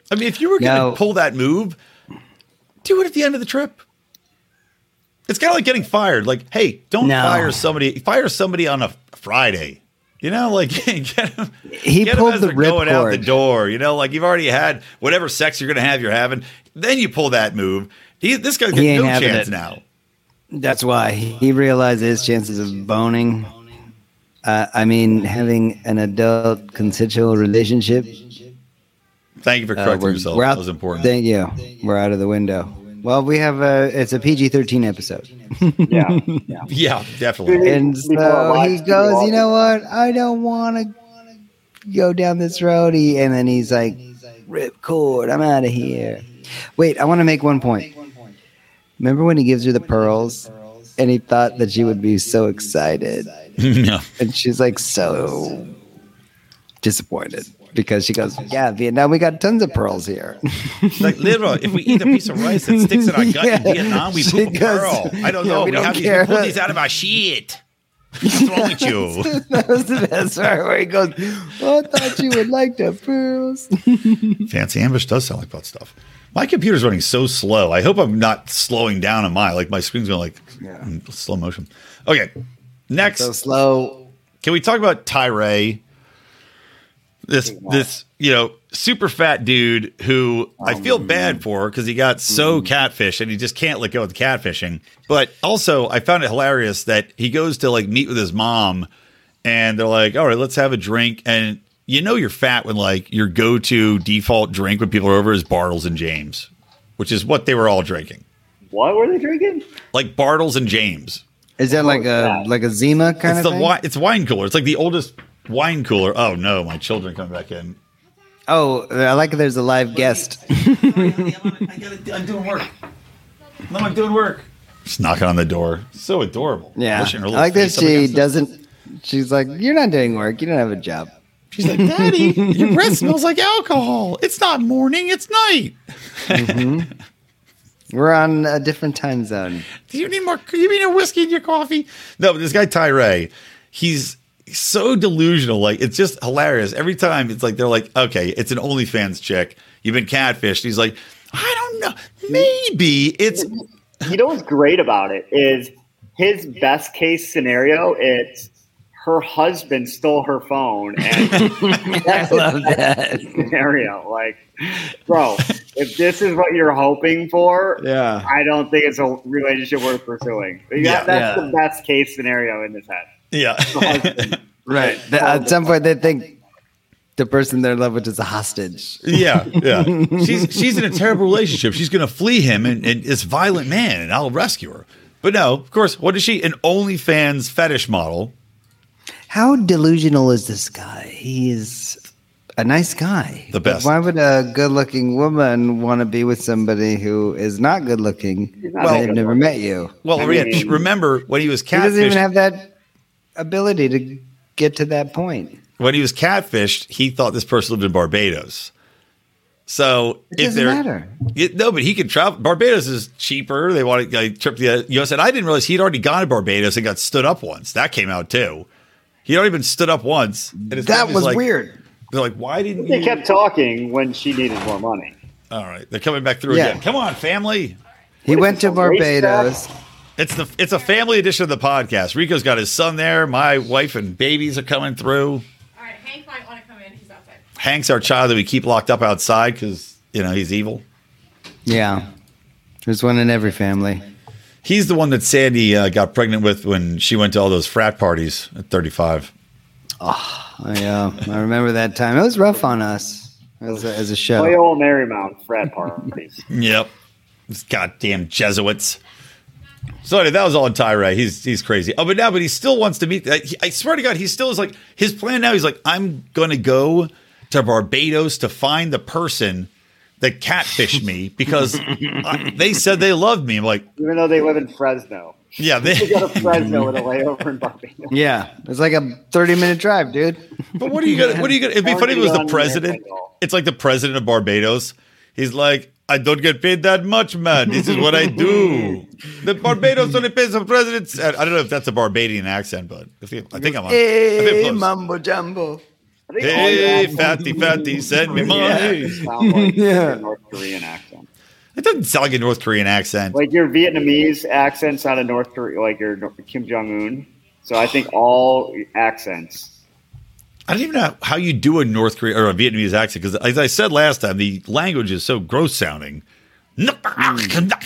I mean, if you were going to pull that move, do it at the end of the trip. It's kind of like getting fired. Like, hey, fire somebody. Fire somebody on a Friday. You know, like get them. He get pulled them as the ripcord. Going out the door. You know, like you've already had whatever sex you're going to have. You're having. Then you pull that move. This guy's got no chance now. That's why he realized his chances of boning. Having an adult consensual relationship. Thank you for correcting yourself. That was important. Thank you. We're out of the window. Well, we have it's a PG-13 episode. Yeah, definitely. And so he goes, you know what? I don't want to go down this road. And then he's like, rip cord, I'm out of here. Wait, I want to make one point. Remember when he gives her the pearls and he thought that she would be so excited? No. And she's like so disappointed. Because she goes, Vietnam, we got tons of pearls here. Like, literally, if we eat a piece of rice that sticks in our gut in Vietnam, we poop a pearl. I don't know. We have to pull these out of our shit. What's wrong with you? That was the best part where he goes, I thought you would like the pearls. Fancy ambush does sound like butt stuff. My computer's running so slow. I hope I'm not slowing down on mine. Like, my screen's going slow motion. Okay, next. So slow. Can we talk about Tyree? This super fat dude who I feel bad for because he got so catfished and he just can't let go of the catfishing. But also I found it hilarious that he goes to meet with his mom and they're like, all right, let's have a drink. And you're fat when your go-to default drink when people are over is Bartles and James, which is what they were all drinking. What were they drinking? Like Bartles and James. Is that like a Zima kind of thing? It's wine cooler. It's like the oldest wine cooler. Oh no, my children come back in. Oh, I like there's a live guest. I'm doing work. No, I'm doing work. She's knocking on the door. So adorable. Yeah. I like that she doesn't. She's like, you're not doing work. You don't have a job. She's like, Daddy, your breath smells like alcohol. It's not morning. It's night. Mm-hmm. We're on a different time zone. Do you need more? You mean your whiskey and your coffee? No, this guy Tyree, he's so delusional. Like, it's just hilarious. Every time it's like, they're like, okay, it's an OnlyFans chick. You've been catfished. He's like, I don't know. Maybe it's. You know what's great about it is his best case scenario. It's her husband stole her phone. And I love that scenario. Like, bro, if this is what you're hoping for, I don't think it's a relationship worth pursuing. That's the best case scenario in this head. Yeah. Right. At some point, they think the person they're in love with is a hostage. Yeah. She's in a terrible relationship. She's going to flee him and this violent man, and I'll rescue her. But no, of course, what is she? An OnlyFans fetish model. How delusional is this guy? He is a nice guy. The best. Why would a good-looking woman want to be with somebody who is not good-looking? Well, they've never met you. Well, remember when he was catfished. He doesn't even have that ability to get to that point. When he was catfished, he thought this person lived in Barbados. So it doesn't matter. No, but he could travel. Barbados is cheaper. They want to trip to the Yosemite. I didn't realize he'd already gone to Barbados and got stood up once. That came out too. He'd already been stood up once. And that was weird. They're like, why didn't they kept talking when she needed more money? All right, they're coming back through again. Come on, family. He went to Barbados. It's a family edition of the podcast. Rico's got his son there. My wife and babies are coming through. All right, Hank might want to come in. He's outside. Hank's our child that we keep locked up outside because, he's evil. Yeah. There's one in every family. He's the one that Sandy got pregnant with when she went to all those frat parties at 35. Oh, yeah. I remember that time. It was rough on us as a show. Play old Marymount frat parties. Yep. Those goddamn Jesuits. So anyway, that was all in Tyree. He's crazy. Oh, but he still wants to meet. I swear to God, he still is like, his plan now, he's like, I'm going to go to Barbados to find the person that catfished me because they said they loved me. I'm like, even though they live in Fresno. Yeah. They go to Fresno with a layover in Barbados. Yeah. It's like a 30-minute drive, dude. But what are you going to, it'd be funny if it was the president. It's like the president of Barbados. He's like, I don't get paid that much, man. This is what I do. The Barbados only pays the presidents. I don't know if that's a Barbadian accent, but I think I'm on. Hey, Mambo Jumbo. Hey, fatty, send me money. Yeah. North Korean accent. It doesn't sound like a North Korean accent. Like your Vietnamese accent sounded North Korea, like your Kim Jong-un. So I think all accents. I don't even know how you do a North Korean or a Vietnamese accent because, as I said last time, the language is so gross sounding. You just gotta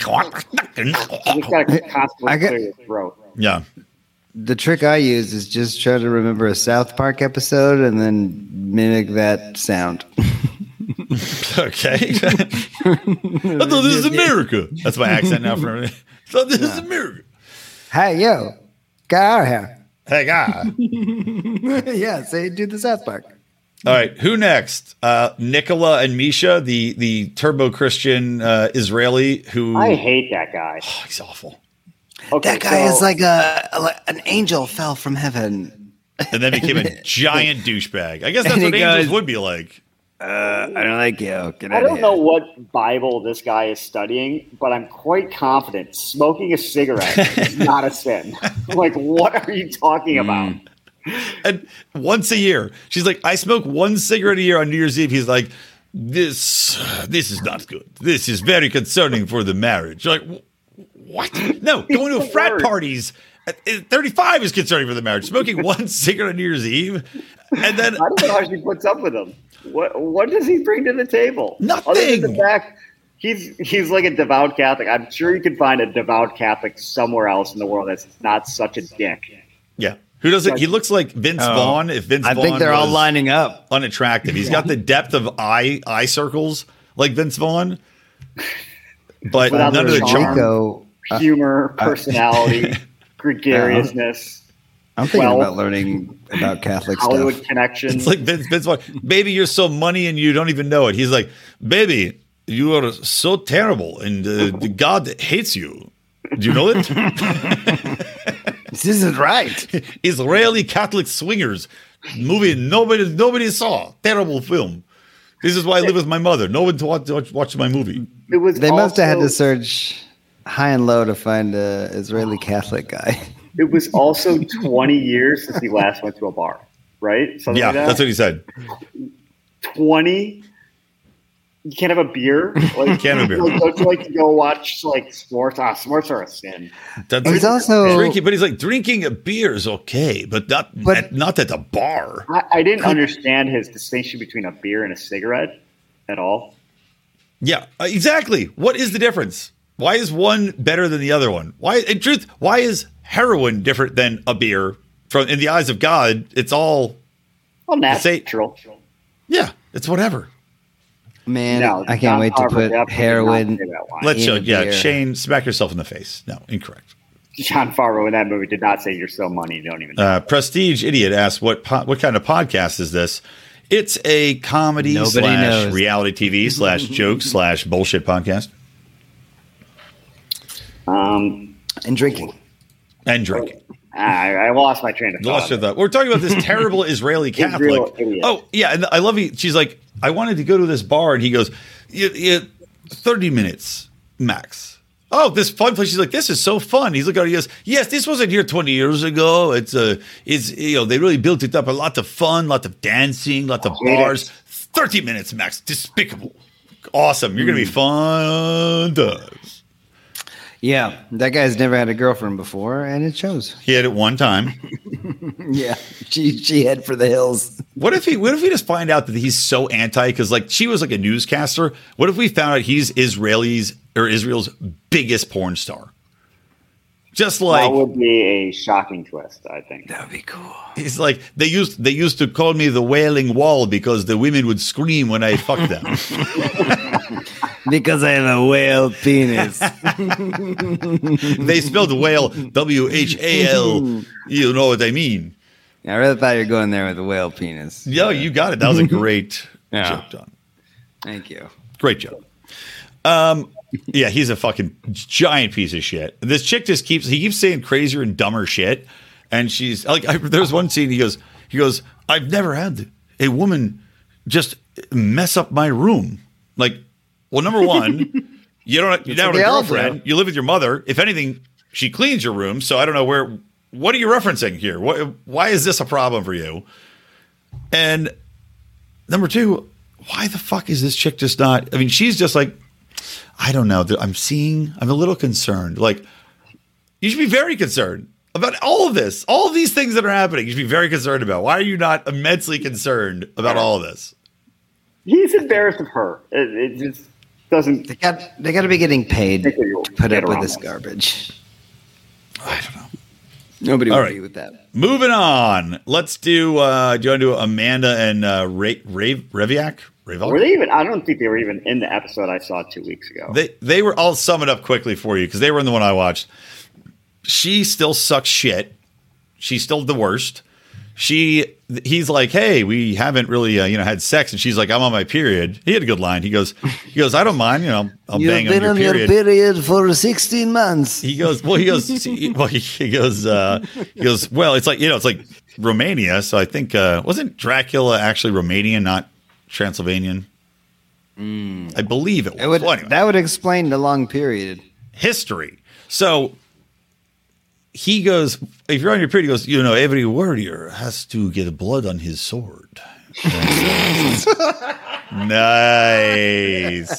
constantly clear your throat. Yeah. The trick I use is just try to remember a South Park episode and then mimic that sound. Okay. I thought this is America. That's my accent now for me. I thought this is America. Hey, yo. Get out of here. Hey, God. Yeah, say do the South Park. All right, who next? Nicola and Misha, the turbo Christian Israeli who... I hate that guy. Oh, he's awful. Okay, that guy is like an angel fell from heaven. And then became a giant douchebag. I guess that's what angels would be like. I don't like you. I don't know what Bible this guy is studying, but I'm quite confident smoking a cigarette is not a sin. Like, what are you talking about? And once a year, she's like, I smoke one cigarette a year on New Year's Eve. He's like, this is not good. This is very concerning for the marriage. You're like, what? No, going to frat parties at 35 is concerning for the marriage. Smoking one cigarette on New Year's Eve, and then I don't know how she puts up with him. What does he bring to the table? Nothing. Other than the fact he's like a devout Catholic. I'm sure you can find a devout Catholic somewhere else in the world that's not such a dick. Yeah. Who doesn't? He looks like Vince Vaughn. If Vince Vaughn, I think they're all lining up. Unattractive. He's got the depth of eye circles like Vince Vaughn, but without none of the charm, humor, personality, gregariousness. I'm thinking about learning about Catholic Hollywood stuff. Connections. It's like Vince Vaughn. Baby, you're so money and you don't even know it. He's like, baby, you are so terrible and God hates you. Do you know it? This isn't right. Israeli Catholic swingers movie nobody saw. Terrible film. This is why I live with my mother. No one watched my movie. They must have had to search high and low to find an Israeli Catholic guy. It was also 20 years since he last went to a bar, right? Something like that? That's what he said. 20? You can't have a beer? Like, can't have a beer. Don't you like to go watch sports? Ah, sports are a sin. He's also drinking, but he's like, drinking a beer is okay, but not at a bar. I didn't understand his distinction between a beer and a cigarette at all. Yeah, exactly. What is the difference? Why is one better than the other one? Why is heroin different than a beer? From in the eyes of God, it's all natural. Yeah, it's whatever. Man, no, I can't wait to put heroin. Let's show. Yeah, Shane, smack yourself in the face. No, incorrect. John Favreau in that movie did not say you're so money. You don't even. Prestige idiot asks, what kind of podcast is this? It's a comedy / reality TV / joke / bullshit podcast. And drinking. I lost my train of thought. We're talking about this terrible Israeli Catholic. Oh, yeah. And I love you. She's like, I wanted to go to this bar. And he goes, 30 minutes max. Oh, this fun place. She's like, this is so fun. He's looking at her. He goes, yes, this wasn't here 20 years ago. It's they really built it up. A lot of fun, lot of dancing, lot of bars. 30 minutes max. Despicable. Awesome. You're going to be fun. Yeah, that guy's never had a girlfriend before, and it shows. He had it one time. Yeah, she head for the hills. What if we just find out that he's so anti? Because like she was like a newscaster. What if we found out he's Israel's biggest porn star? Just like that would be a shocking twist, I think. That would be cool. It's like they used to call me the Wailing Wall because the women would scream when I fucked them. Because I have a whale penis. They spelled whale WHAL. You know what I mean. I really thought you were going there with a whale penis. Yeah, you got it. That was a great joke, Don. Thank you. Great joke. Yeah, he's a fucking giant piece of shit. This chick just keeps saying crazier and dumber shit. And she's like, there's one scene. He goes, I've never had a woman just mess up my room. Like, well, number one, you don't have a girlfriend. You live with your mother. If anything, she cleans your room. So I don't know what are you referencing here? Why is this a problem for you? And number two, why the fuck is this chick just not? I mean, she's just like, I don't know. I'm a little concerned. Like, you should be very concerned about all of this. All of these things that are happening, you should be very concerned about. Why are you not immensely concerned about all of this? He's embarrassed of her. It just doesn't. They got to be getting paid to put up with this garbage. I don't know. Nobody would agree with that. Moving on. Let's do. Do you want to do Amanda and Reviak? Were they even? I don't think they were even in the episode I saw 2 weeks ago. They were. I'll sum it up quickly for you because they were in the one I watched. She still sucks shit. She's still the worst. He's like, hey, we haven't really had sex, and she's like, I'm on my period. He had a good line. He goes, I don't mind. I'll bang on your period. You've been on your period for 16 months. He goes. Well, it's like it's like Romania. So I think wasn't Dracula actually Romanian, not Transylvanian? I believe it was. Anyway. That would explain the long period history. So he goes, if you're on your period, he goes, every warrior has to get blood on his sword. Nice.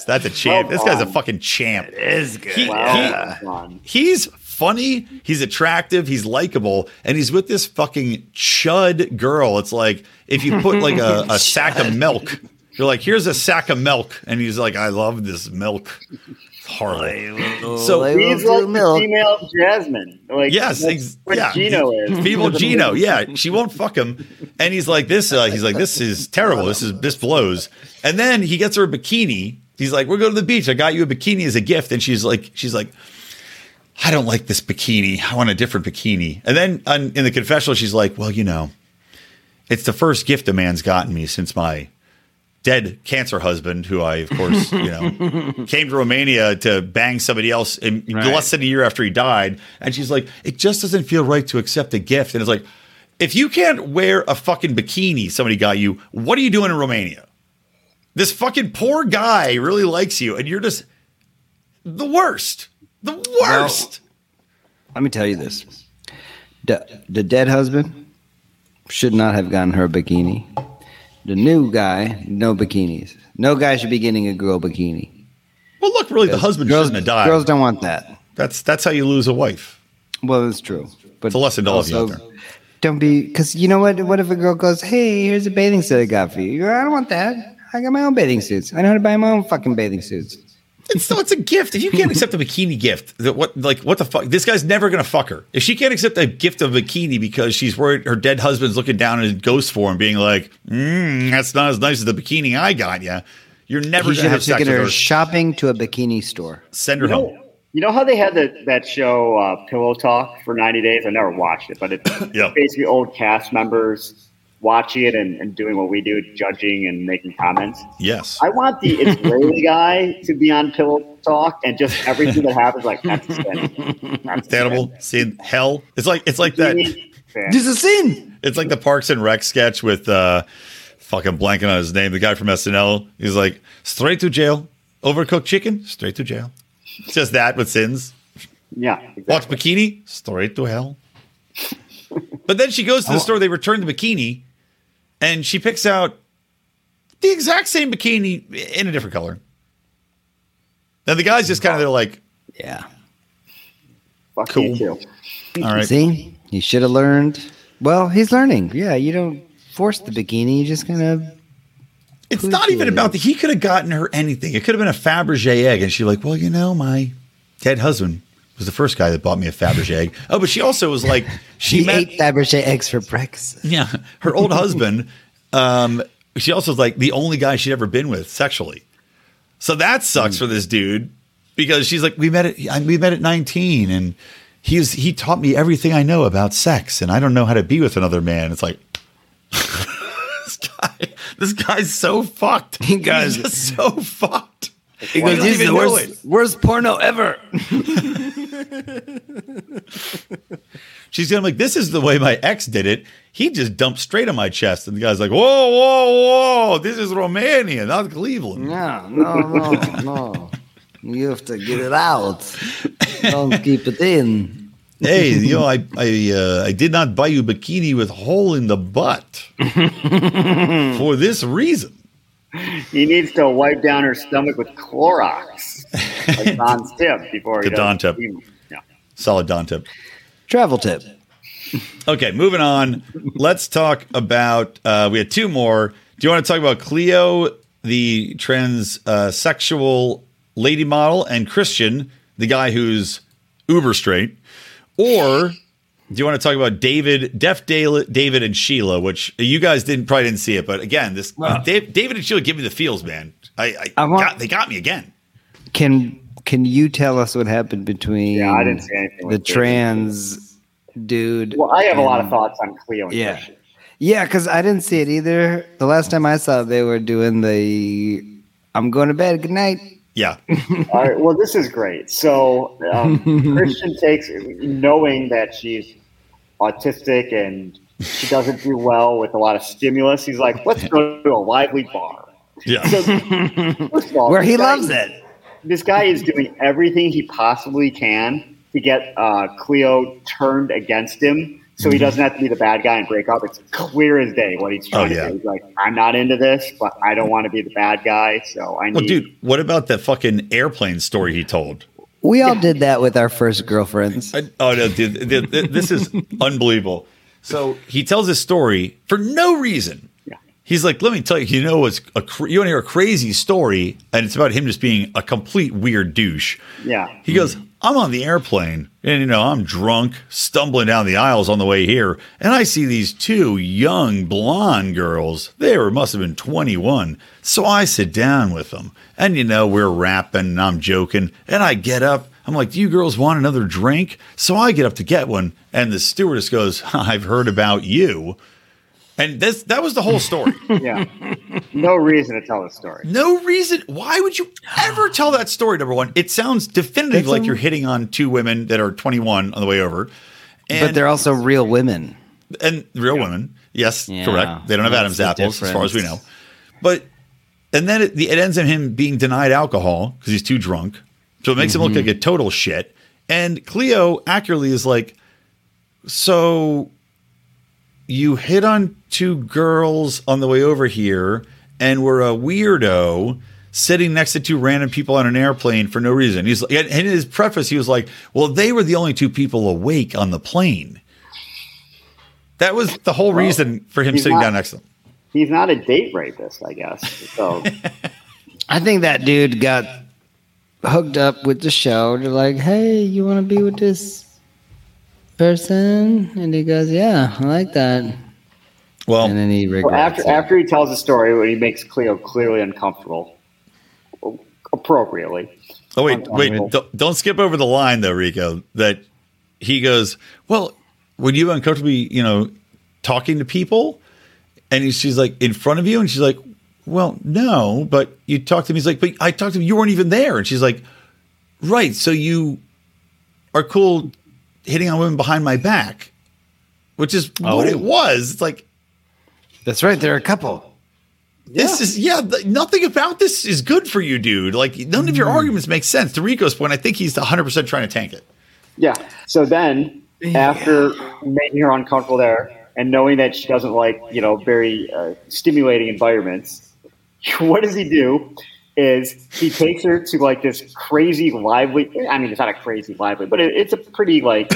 That's a champ. This guy's a fucking champ. It is good. He's funny. He's attractive. He's likable. And he's with this fucking chud girl. It's like if you put like a sack of milk, you're like, here's a sack of milk. And he's like, I love this milk. Harley. So he's like the female Jasmine. Like, yes, what Gino is. Female Gino. Yeah, she won't fuck him. And he's like, this is terrible. This blows. And then he gets her a bikini. He's like, we're going to the beach. I got you a bikini as a gift. And she's like, I don't like this bikini. I want a different bikini. And then in the confessional, she's like, well, it's the first gift a man's gotten me since my dead cancer husband, who I, of course, came to Romania to bang somebody else in less than a year after he died. And she's like, it just doesn't feel right to accept a gift. And it's like, if you can't wear a fucking bikini somebody got you, what are you doing in Romania? This fucking poor guy really likes you, and you're just the worst. The worst. Now, let me tell you this. The dead husband should not have gotten her a bikini. The new guy, no bikinis. No guy should be getting a girl bikini. Well, look, really, the husband shouldn't have died. Girls don't want that. That's how you lose a wife. Well, it's true. But it's a lesson to all of you out there. Don't be, because you know what? What if a girl goes, hey, here's a bathing suit I got for you? You go, I don't want that. I got my own bathing suits. I know how to buy my own fucking bathing suits. It's a gift. If you can't accept a bikini gift, what the fuck? This guy's never going to fuck her. If she can't accept a gift of a bikini because she's worried her dead husband's looking down in ghost form being like, that's not as nice as the bikini I got you. You're never going to have sex with her. You should have taken her shopping to a bikini store. Send her home. You know how they had that show Pillow Talk for 90 days? I never watched it, but it's basically old cast members watching it and doing what we do, judging and making comments. Yes. I want the Israeli guy to be on Pillow Talk and just everything that happens, like, that's a sin. That's terrible. Sin. Hell. It's like that. This is sin. It's like the Parks and Rec sketch with fucking blanking on his name. The guy from SNL. He's like, straight to jail. Overcooked chicken. Straight to jail. It's just that with sins. Yeah. Exactly. Watch bikini. Straight to hell. But then she goes to the store. They return the bikini. And she picks out the exact same bikini in a different color. Now the guy's just kind of there like, yeah, Fuck cool. You too. All right. See, he should have learned. Well, he's learning. Yeah, you don't force the bikini. You just kind of. It's not even about that. He could have gotten her anything. It could have been a Fabergé egg, and she's like, "Well, you know, my dead husband was the first guy that bought me a Fabergé egg." Oh, but she also was like, she ate Fabergé eggs for breakfast. Yeah, her old husband. She also was like the only guy she'd ever been with sexually. So that sucks for this dude because she's like, we met at 19, and he taught me everything I know about sex, and I don't know how to be with another man. It's like. This guy's so fucked. He's just so fucked. He goes, this is the worst porno ever. She's going to be like, this is the way my ex did it. He just dumped straight on my chest. And the guy's like, whoa, whoa, whoa. This is Romania, not Cleveland. No. You have to get it out. Don't keep it in. Hey, you know, I did not buy you bikini with hole in the butt for this reason. He needs to wipe down her stomach with Clorox, like Don's tip before he Don tip. Yeah. Solid Don tip. Travel tip. Okay, moving on. Let's talk about. We had two more. Do you want to talk about Cleo, the transsexual lady model, and Christian, the guy who's uber straight? Or do you want to talk about David and Sheila, which you guys probably didn't see it, but again, this David and Sheila give me the feels, man. They got me again. Can you tell us what happened between I didn't see anything the trans dude? Well, I have a lot of thoughts on Cleo. And Christian. Yeah, because I didn't see it either. The last time I saw it, they were doing the "I'm going to bed, good night." Yeah. All right. Well, this is great. So Christian takes, knowing that she's autistic and she doesn't do well with a lot of stimulus, he's like, let's go to a lively bar. Yeah. So, first of all, where he loves it. This guy is doing everything he possibly can to get Cleo turned against him so he doesn't have to be the bad guy and break up. It's clear as day what he's trying to do. He's like, I'm not into this, but I don't want to be the bad guy, so I need... Well, dude, what about that fucking airplane story he told? We all did that with our first girlfriends. No, dude, this is unbelievable. So he tells his story for no reason. Yeah. He's like, let me tell you, you want to hear a crazy story, and it's about him just being a complete weird douche. Yeah. He goes... I'm on the airplane, and, you know, I'm drunk, stumbling down the aisles on the way here, and I see these two young blonde girls. They must have been 21, so I sit down with them, and, you know, we're rapping, and I'm joking, and I get up. I'm like, do you girls want another drink? So I get up to get one, and the stewardess goes, I've heard about you. And that was the whole story. Yeah. No reason to tell the story. No reason. Why would you ever tell that story, number one? It sounds definitive like you're hitting on two women that are 21 on the way over. And, but they're also real women. And real women. Yes, yeah. Correct. They don't have Adam's apples as far as we know. But and then it ends in him being denied alcohol because he's too drunk. So it makes him look like a total shit. And Cleo accurately is like, so... You hit on two girls on the way over here and were a weirdo sitting next to two random people on an airplane for no reason. He's like, and in his preface, he was like, well, they were the only two people awake on the plane. That was the whole reason for him sitting down next to them. He's not a date rapist, I guess. So I think that dude got hooked up with the show. They're like, hey, you want to be with this person? And he goes, yeah, I like that. Well, and then he after he tells the story when he makes Cleo clearly uncomfortable, appropriately. Oh wait, don't skip over the line though, Rico, that he goes, well, when you uncomfortably, you know, talking to people, and she's like in front of you, and she's like, well, no, but you talked to me. He's like, but I talked to him, you weren't even there. And she's like, right, so you are cool hitting on women behind my back, which is what it was. It's like, that's right. They're a couple. This is nothing about this is good for you, dude. Like none of your arguments make sense. To Rico's point, I think he's 100% trying to tank it. Yeah. So then after making her uncomfortable there and knowing that she doesn't like, you know, very stimulating environments, what does he do? is he takes her to like this crazy lively, I mean, it's not a crazy lively, but it's a pretty like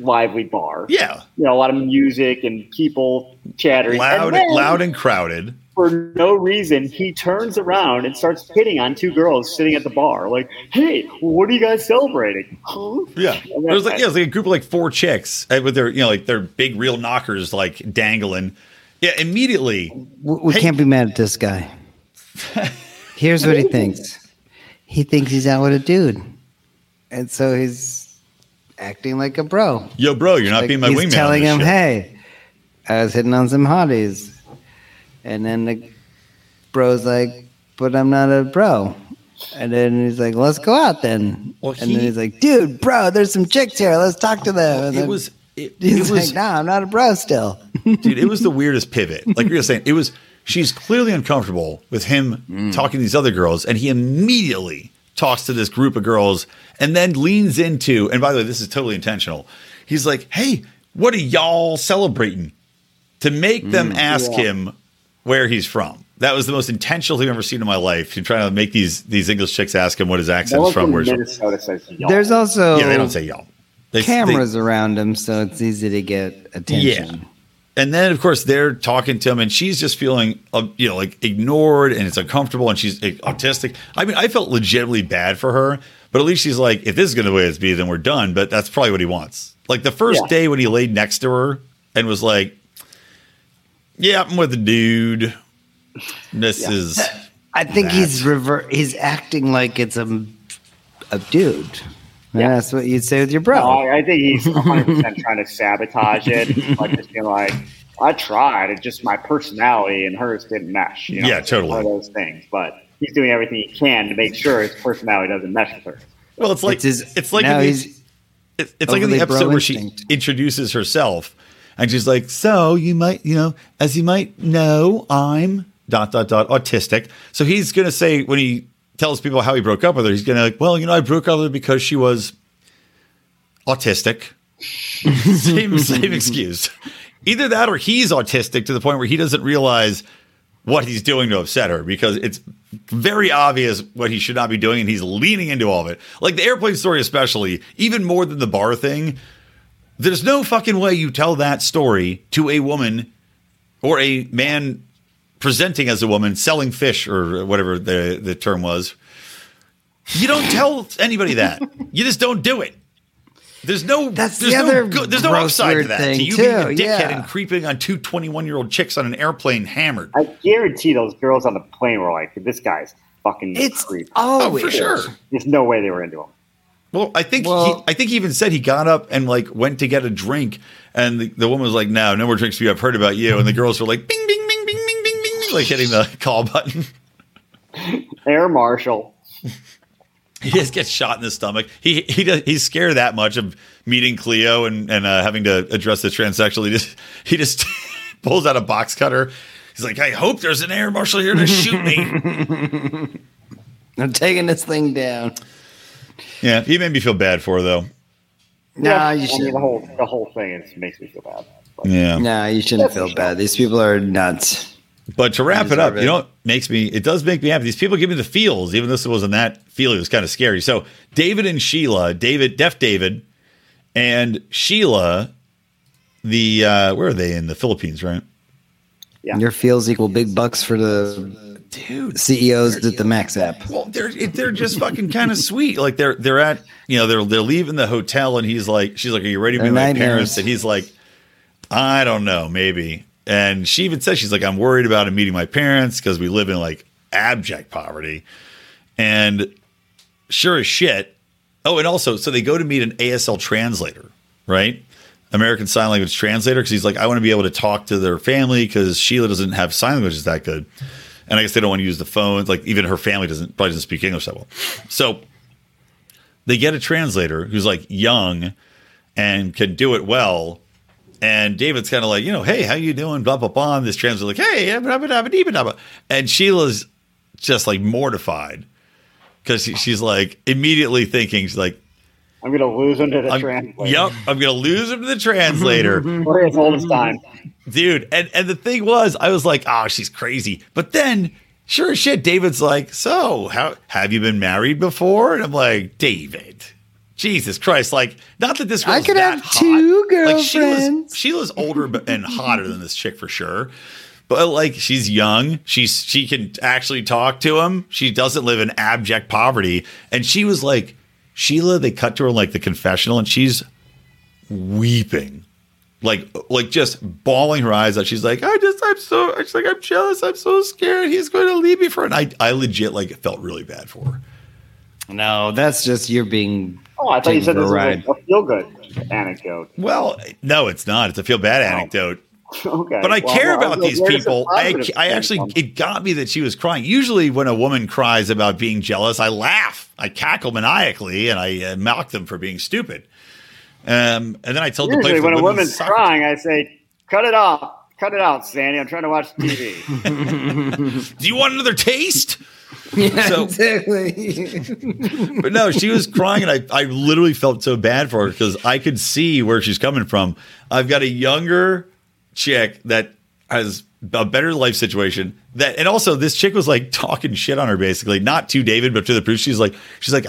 lively bar. Yeah. You know, a lot of music and people chattering. Loud and crowded. For no reason, he turns around and starts hitting on two girls sitting at the bar. Like, hey, what are you guys celebrating? Huh? Yeah, there's like, yeah, it's like a group of like four chicks with their, you know, like their big real knockers like dangling. Yeah, immediately we can't be mad at this guy. Here's what he thinks. He thinks he's out with a dude, and so he's acting like a bro. Yo, bro, you're not like, being my wingman. He's telling him, shit. Hey, I was hitting on some hotties. And then the bro's like, but I'm not a bro. And then he's like, let's go out then. Well, then he's like, dude, bro, there's some chicks here. Let's talk to them. And he's like, nah, I'm not a bro still. Dude, it was the weirdest pivot. Like you were saying, she's clearly uncomfortable with him talking to these other girls. And he immediately talks to this group of girls and then leans into, and by the way, this is totally intentional. He's like, hey, what are y'all celebrating? To make them ask him where he's from. That was the most intentional thing I've ever seen in my life. He's trying to make these English chicks ask him what his accent's from. Minnesota says y'all. There's also they don't say y'all. They, cameras around him, so it's easy to get attention. Yeah. And then, of course, they're talking to him, and she's just feeling like ignored, and it's uncomfortable, and she's autistic. I mean, I felt legitimately bad for her, but at least she's like, if this is going to be the way it's be, then we're done, but that's probably what he wants. Like the first day when he laid next to her and was like, yeah, I'm with the dude. This is. I think he's acting like it's a dude. Yeah. That's what you'd say with your bro. No, I think he's 100% trying to sabotage it. Like just being like, I tried. It's just my personality and hers didn't mesh. You know? Yeah, totally. One of those things. But he's doing everything he can to make sure his personality doesn't mesh with hers. Well, it's like in the episode where she introduces herself. And she's like, so you might, as you might know, I'm ... autistic. So he's going to say when he tells people how he broke up with her, he's going to like, well, I broke up with her because she was autistic. same excuse. Either that or he's autistic to the point where he doesn't realize what he's doing to upset her because it's very obvious what he should not be doing. And he's leaning into all of it. Like the airplane story, especially, even more than the bar thing. There's no fucking way you tell that story to a woman or a man presenting as a woman selling fish or whatever the term was. You don't tell anybody that. You just don't do it. There's no upside to that. To you being a dickhead and creeping on two 21-year-old chicks on an airplane hammered. I guarantee those girls on the plane were like, this guy's fucking creep. Oh, for sure. There's no way they were into him. Well, I think he even said he got up and like went to get a drink, and the woman was like, "No more drinks for you. I've heard about you." And the girls were like, "Bing, bing, bing, bing, bing, bing, bing," like hitting the call button. Air Marshal. He just gets shot in the stomach. He's scared that much of meeting Cleo and having to address the transsexual. He just pulls out a box cutter. He's like, "I hope there's an air marshal here to shoot me. I'm taking this thing down." Yeah, he made me feel bad for her, though. No, you shouldn't. The whole thing makes me feel bad. But. Yeah. No, you shouldn't feel bad. These people are nuts. But to wrap it up, it does make me happy. These people give me the feels, even though this wasn't that feeling. It was kind of scary. So David and Sheila, David and Sheila, where are they in the Philippines, right? Yeah. Your feels equal big bucks for the... Dude, CEOs at the Max app. Well, they're just fucking kind of sweet. Like they're at they're leaving the hotel, and he's like, she's like, "Are you ready to meet my parents?" And he's like, "I don't know, maybe." And she even says she's like, "I'm worried about him meeting my parents because we live in like abject poverty." And sure as shit. Oh, and also, so they go to meet an ASL translator, right? American Sign Language translator, because he's like, "I want to be able to talk to their family because Sheila doesn't have sign language is that good." And I guess they don't want to use the phones. Like even her family probably doesn't speak English that well. So they get a translator who's like young and can do it well. And David's kind of like, hey, how you doing? Blah, blah, blah. And this translator like, hey, blah, blah, blah, blah. And Sheila's just like mortified because she's like immediately thinking, she's like, I'm going to lose him to the translator. Yep, I'm going to lose him to the translator. For his oldest time. Dude, and the thing was, I was like, oh, she's crazy. But then sure as shit, David's like, so how have you been married before? And I'm like, David, Jesus Christ. Like, not that this girl's that hot. I could have two girlfriends. Like, Sheila's older and hotter than this chick for sure. But, like, she's young. She can actually talk to him. She doesn't live in abject poverty. And she was like, Sheila, they cut to her, like, the confessional, and she's weeping. Like just bawling her eyes out. She's like, I'm jealous. I'm so scared. He's going to leave me for it. And I legit, like, felt really bad for her. No, that's just you're being. Oh, I thought you said this was a feel-good anecdote. Well, no, it's not. It's a feel-bad anecdote. Okay, but I care about these people. I actually, it got me that she was crying. Usually when a woman cries about being jealous, I laugh, I cackle maniacally, and I mock them for being stupid. And then I told the players, when a woman's crying, I say, cut it off. Cut it out, Sandy. I'm trying to watch TV. Do you want another taste? Yeah, so, exactly. But no, she was crying, and I literally felt so bad for her because I could see where she's coming from. I've got a younger chick that has a better life situation, that, and also this chick was like talking shit on her, basically, not to David, but to the priest. She's like,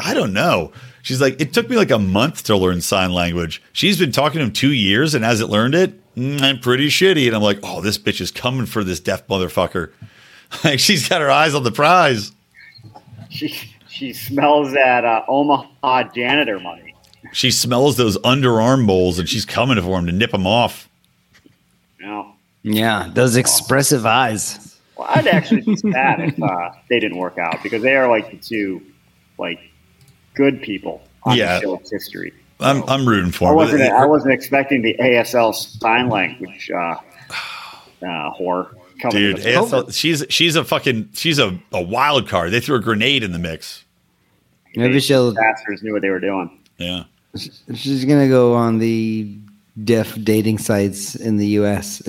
I don't know. She's like, it took me like a month to learn sign language. She's been talking to him 2 years and hasn't learned it. I'm pretty shitty. And I'm like, oh, this bitch is coming for this deaf motherfucker. Like, she's got her eyes on the prize. She smells that Omaha janitor money. She smells those underarm bowls, and she's coming for him to nip them off. No. Yeah, those expressive eyes. Well, I'd actually be sad if they didn't work out, because they are like the two like good people on the show's history. So I'm rooting for them. I wasn't expecting the ASL sign language whore. Dude, ASL, she's a wild card. They threw a grenade in the mix. Maybe the bastards knew what they were doing. Yeah, she's gonna go on the deaf dating sites in the U.S.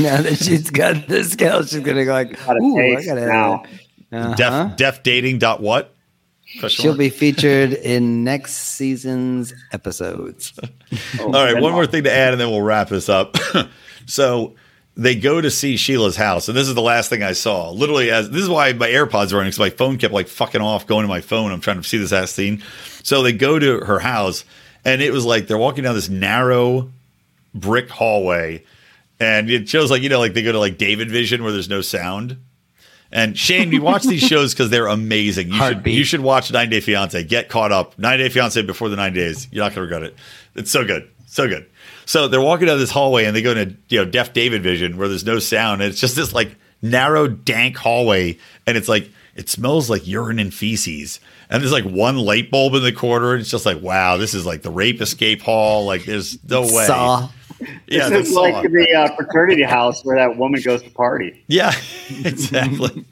Now that she's got this skill, she's gonna go like, ooh, I gotta now. Deaf dating dot what? She'll be featured in next season's episodes. All right, one more thing to add, and then we'll wrap this up. So they go to see Sheila's house, and this is the last thing I saw. Literally, this is why my AirPods were running, because my phone kept like fucking off, going to my phone. I'm trying to see this ass scene. So they go to her house. And it was like they're walking down this narrow brick hallway, and it shows like, you know, like they go to like David Vision where there's no sound. And Shane, you watch these shows because they're amazing. You should watch 90 Day Fiance. Get caught up. 90 Day Fiance before the 90 days. You're not going to regret it. It's so good. So good. So they're walking down this hallway, and they go to, you know, deaf David Vision where there's no sound. And it's just this like narrow, dank hallway. And it's like, it smells like urine and feces. And there's like one light bulb in the corner. And it's just like, wow, this is like the rape escape hall. Like, there's no way. Saw. Yeah, this is like the fraternity house where that woman goes to party. Yeah, exactly.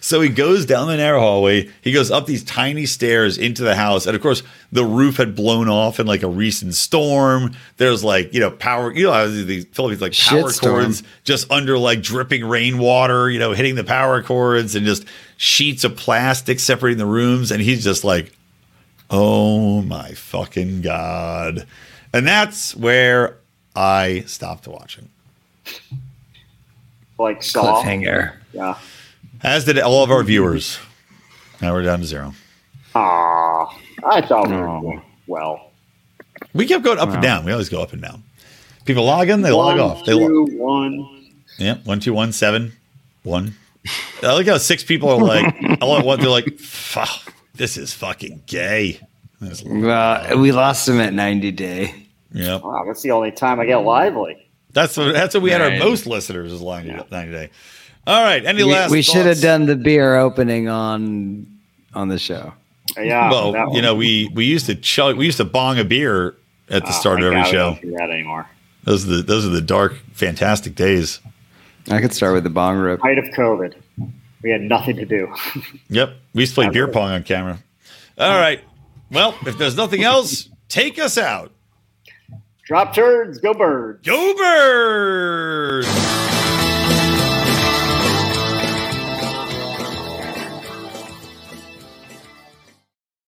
So he goes down the narrow hallway. He goes up these tiny stairs into the house. And of course, the roof had blown off in like a recent storm. There's like, you know, power, you know, the Philippines, like power cords just under like dripping rainwater, you know, hitting the power cords, and just sheets of plastic separating the rooms. And he's just like, oh my fucking God. And that's where I stopped watching. Like Saw. Cliffhanger. Yeah. As did all of our viewers. Now we're down to zero. Ah, I thought we were doing well. We kept going up and down. We always go up and down. People log in, they log off. They one. Yeah, 1, 2, 1, 7, 1. I like how 6 people are like, all at once, they're like, fuck, this is fucking gay. We lost him at 90 Day. Yeah. Wow, that's the only time I get lively. That's what we had our most listeners is lying at 90 Day. All right. Any last thoughts? Should have done the beer opening on the show. Yeah. Well, you know, we used to bong a beer at the start of every show. I don't do that anymore. Those are the dark, fantastic days. I could start with the bong rip. Height of COVID, we had nothing to do. Yep, we used to play beer pong on camera. All right. Well, if there's nothing else, take us out. Drop turds, go birds. Go birds.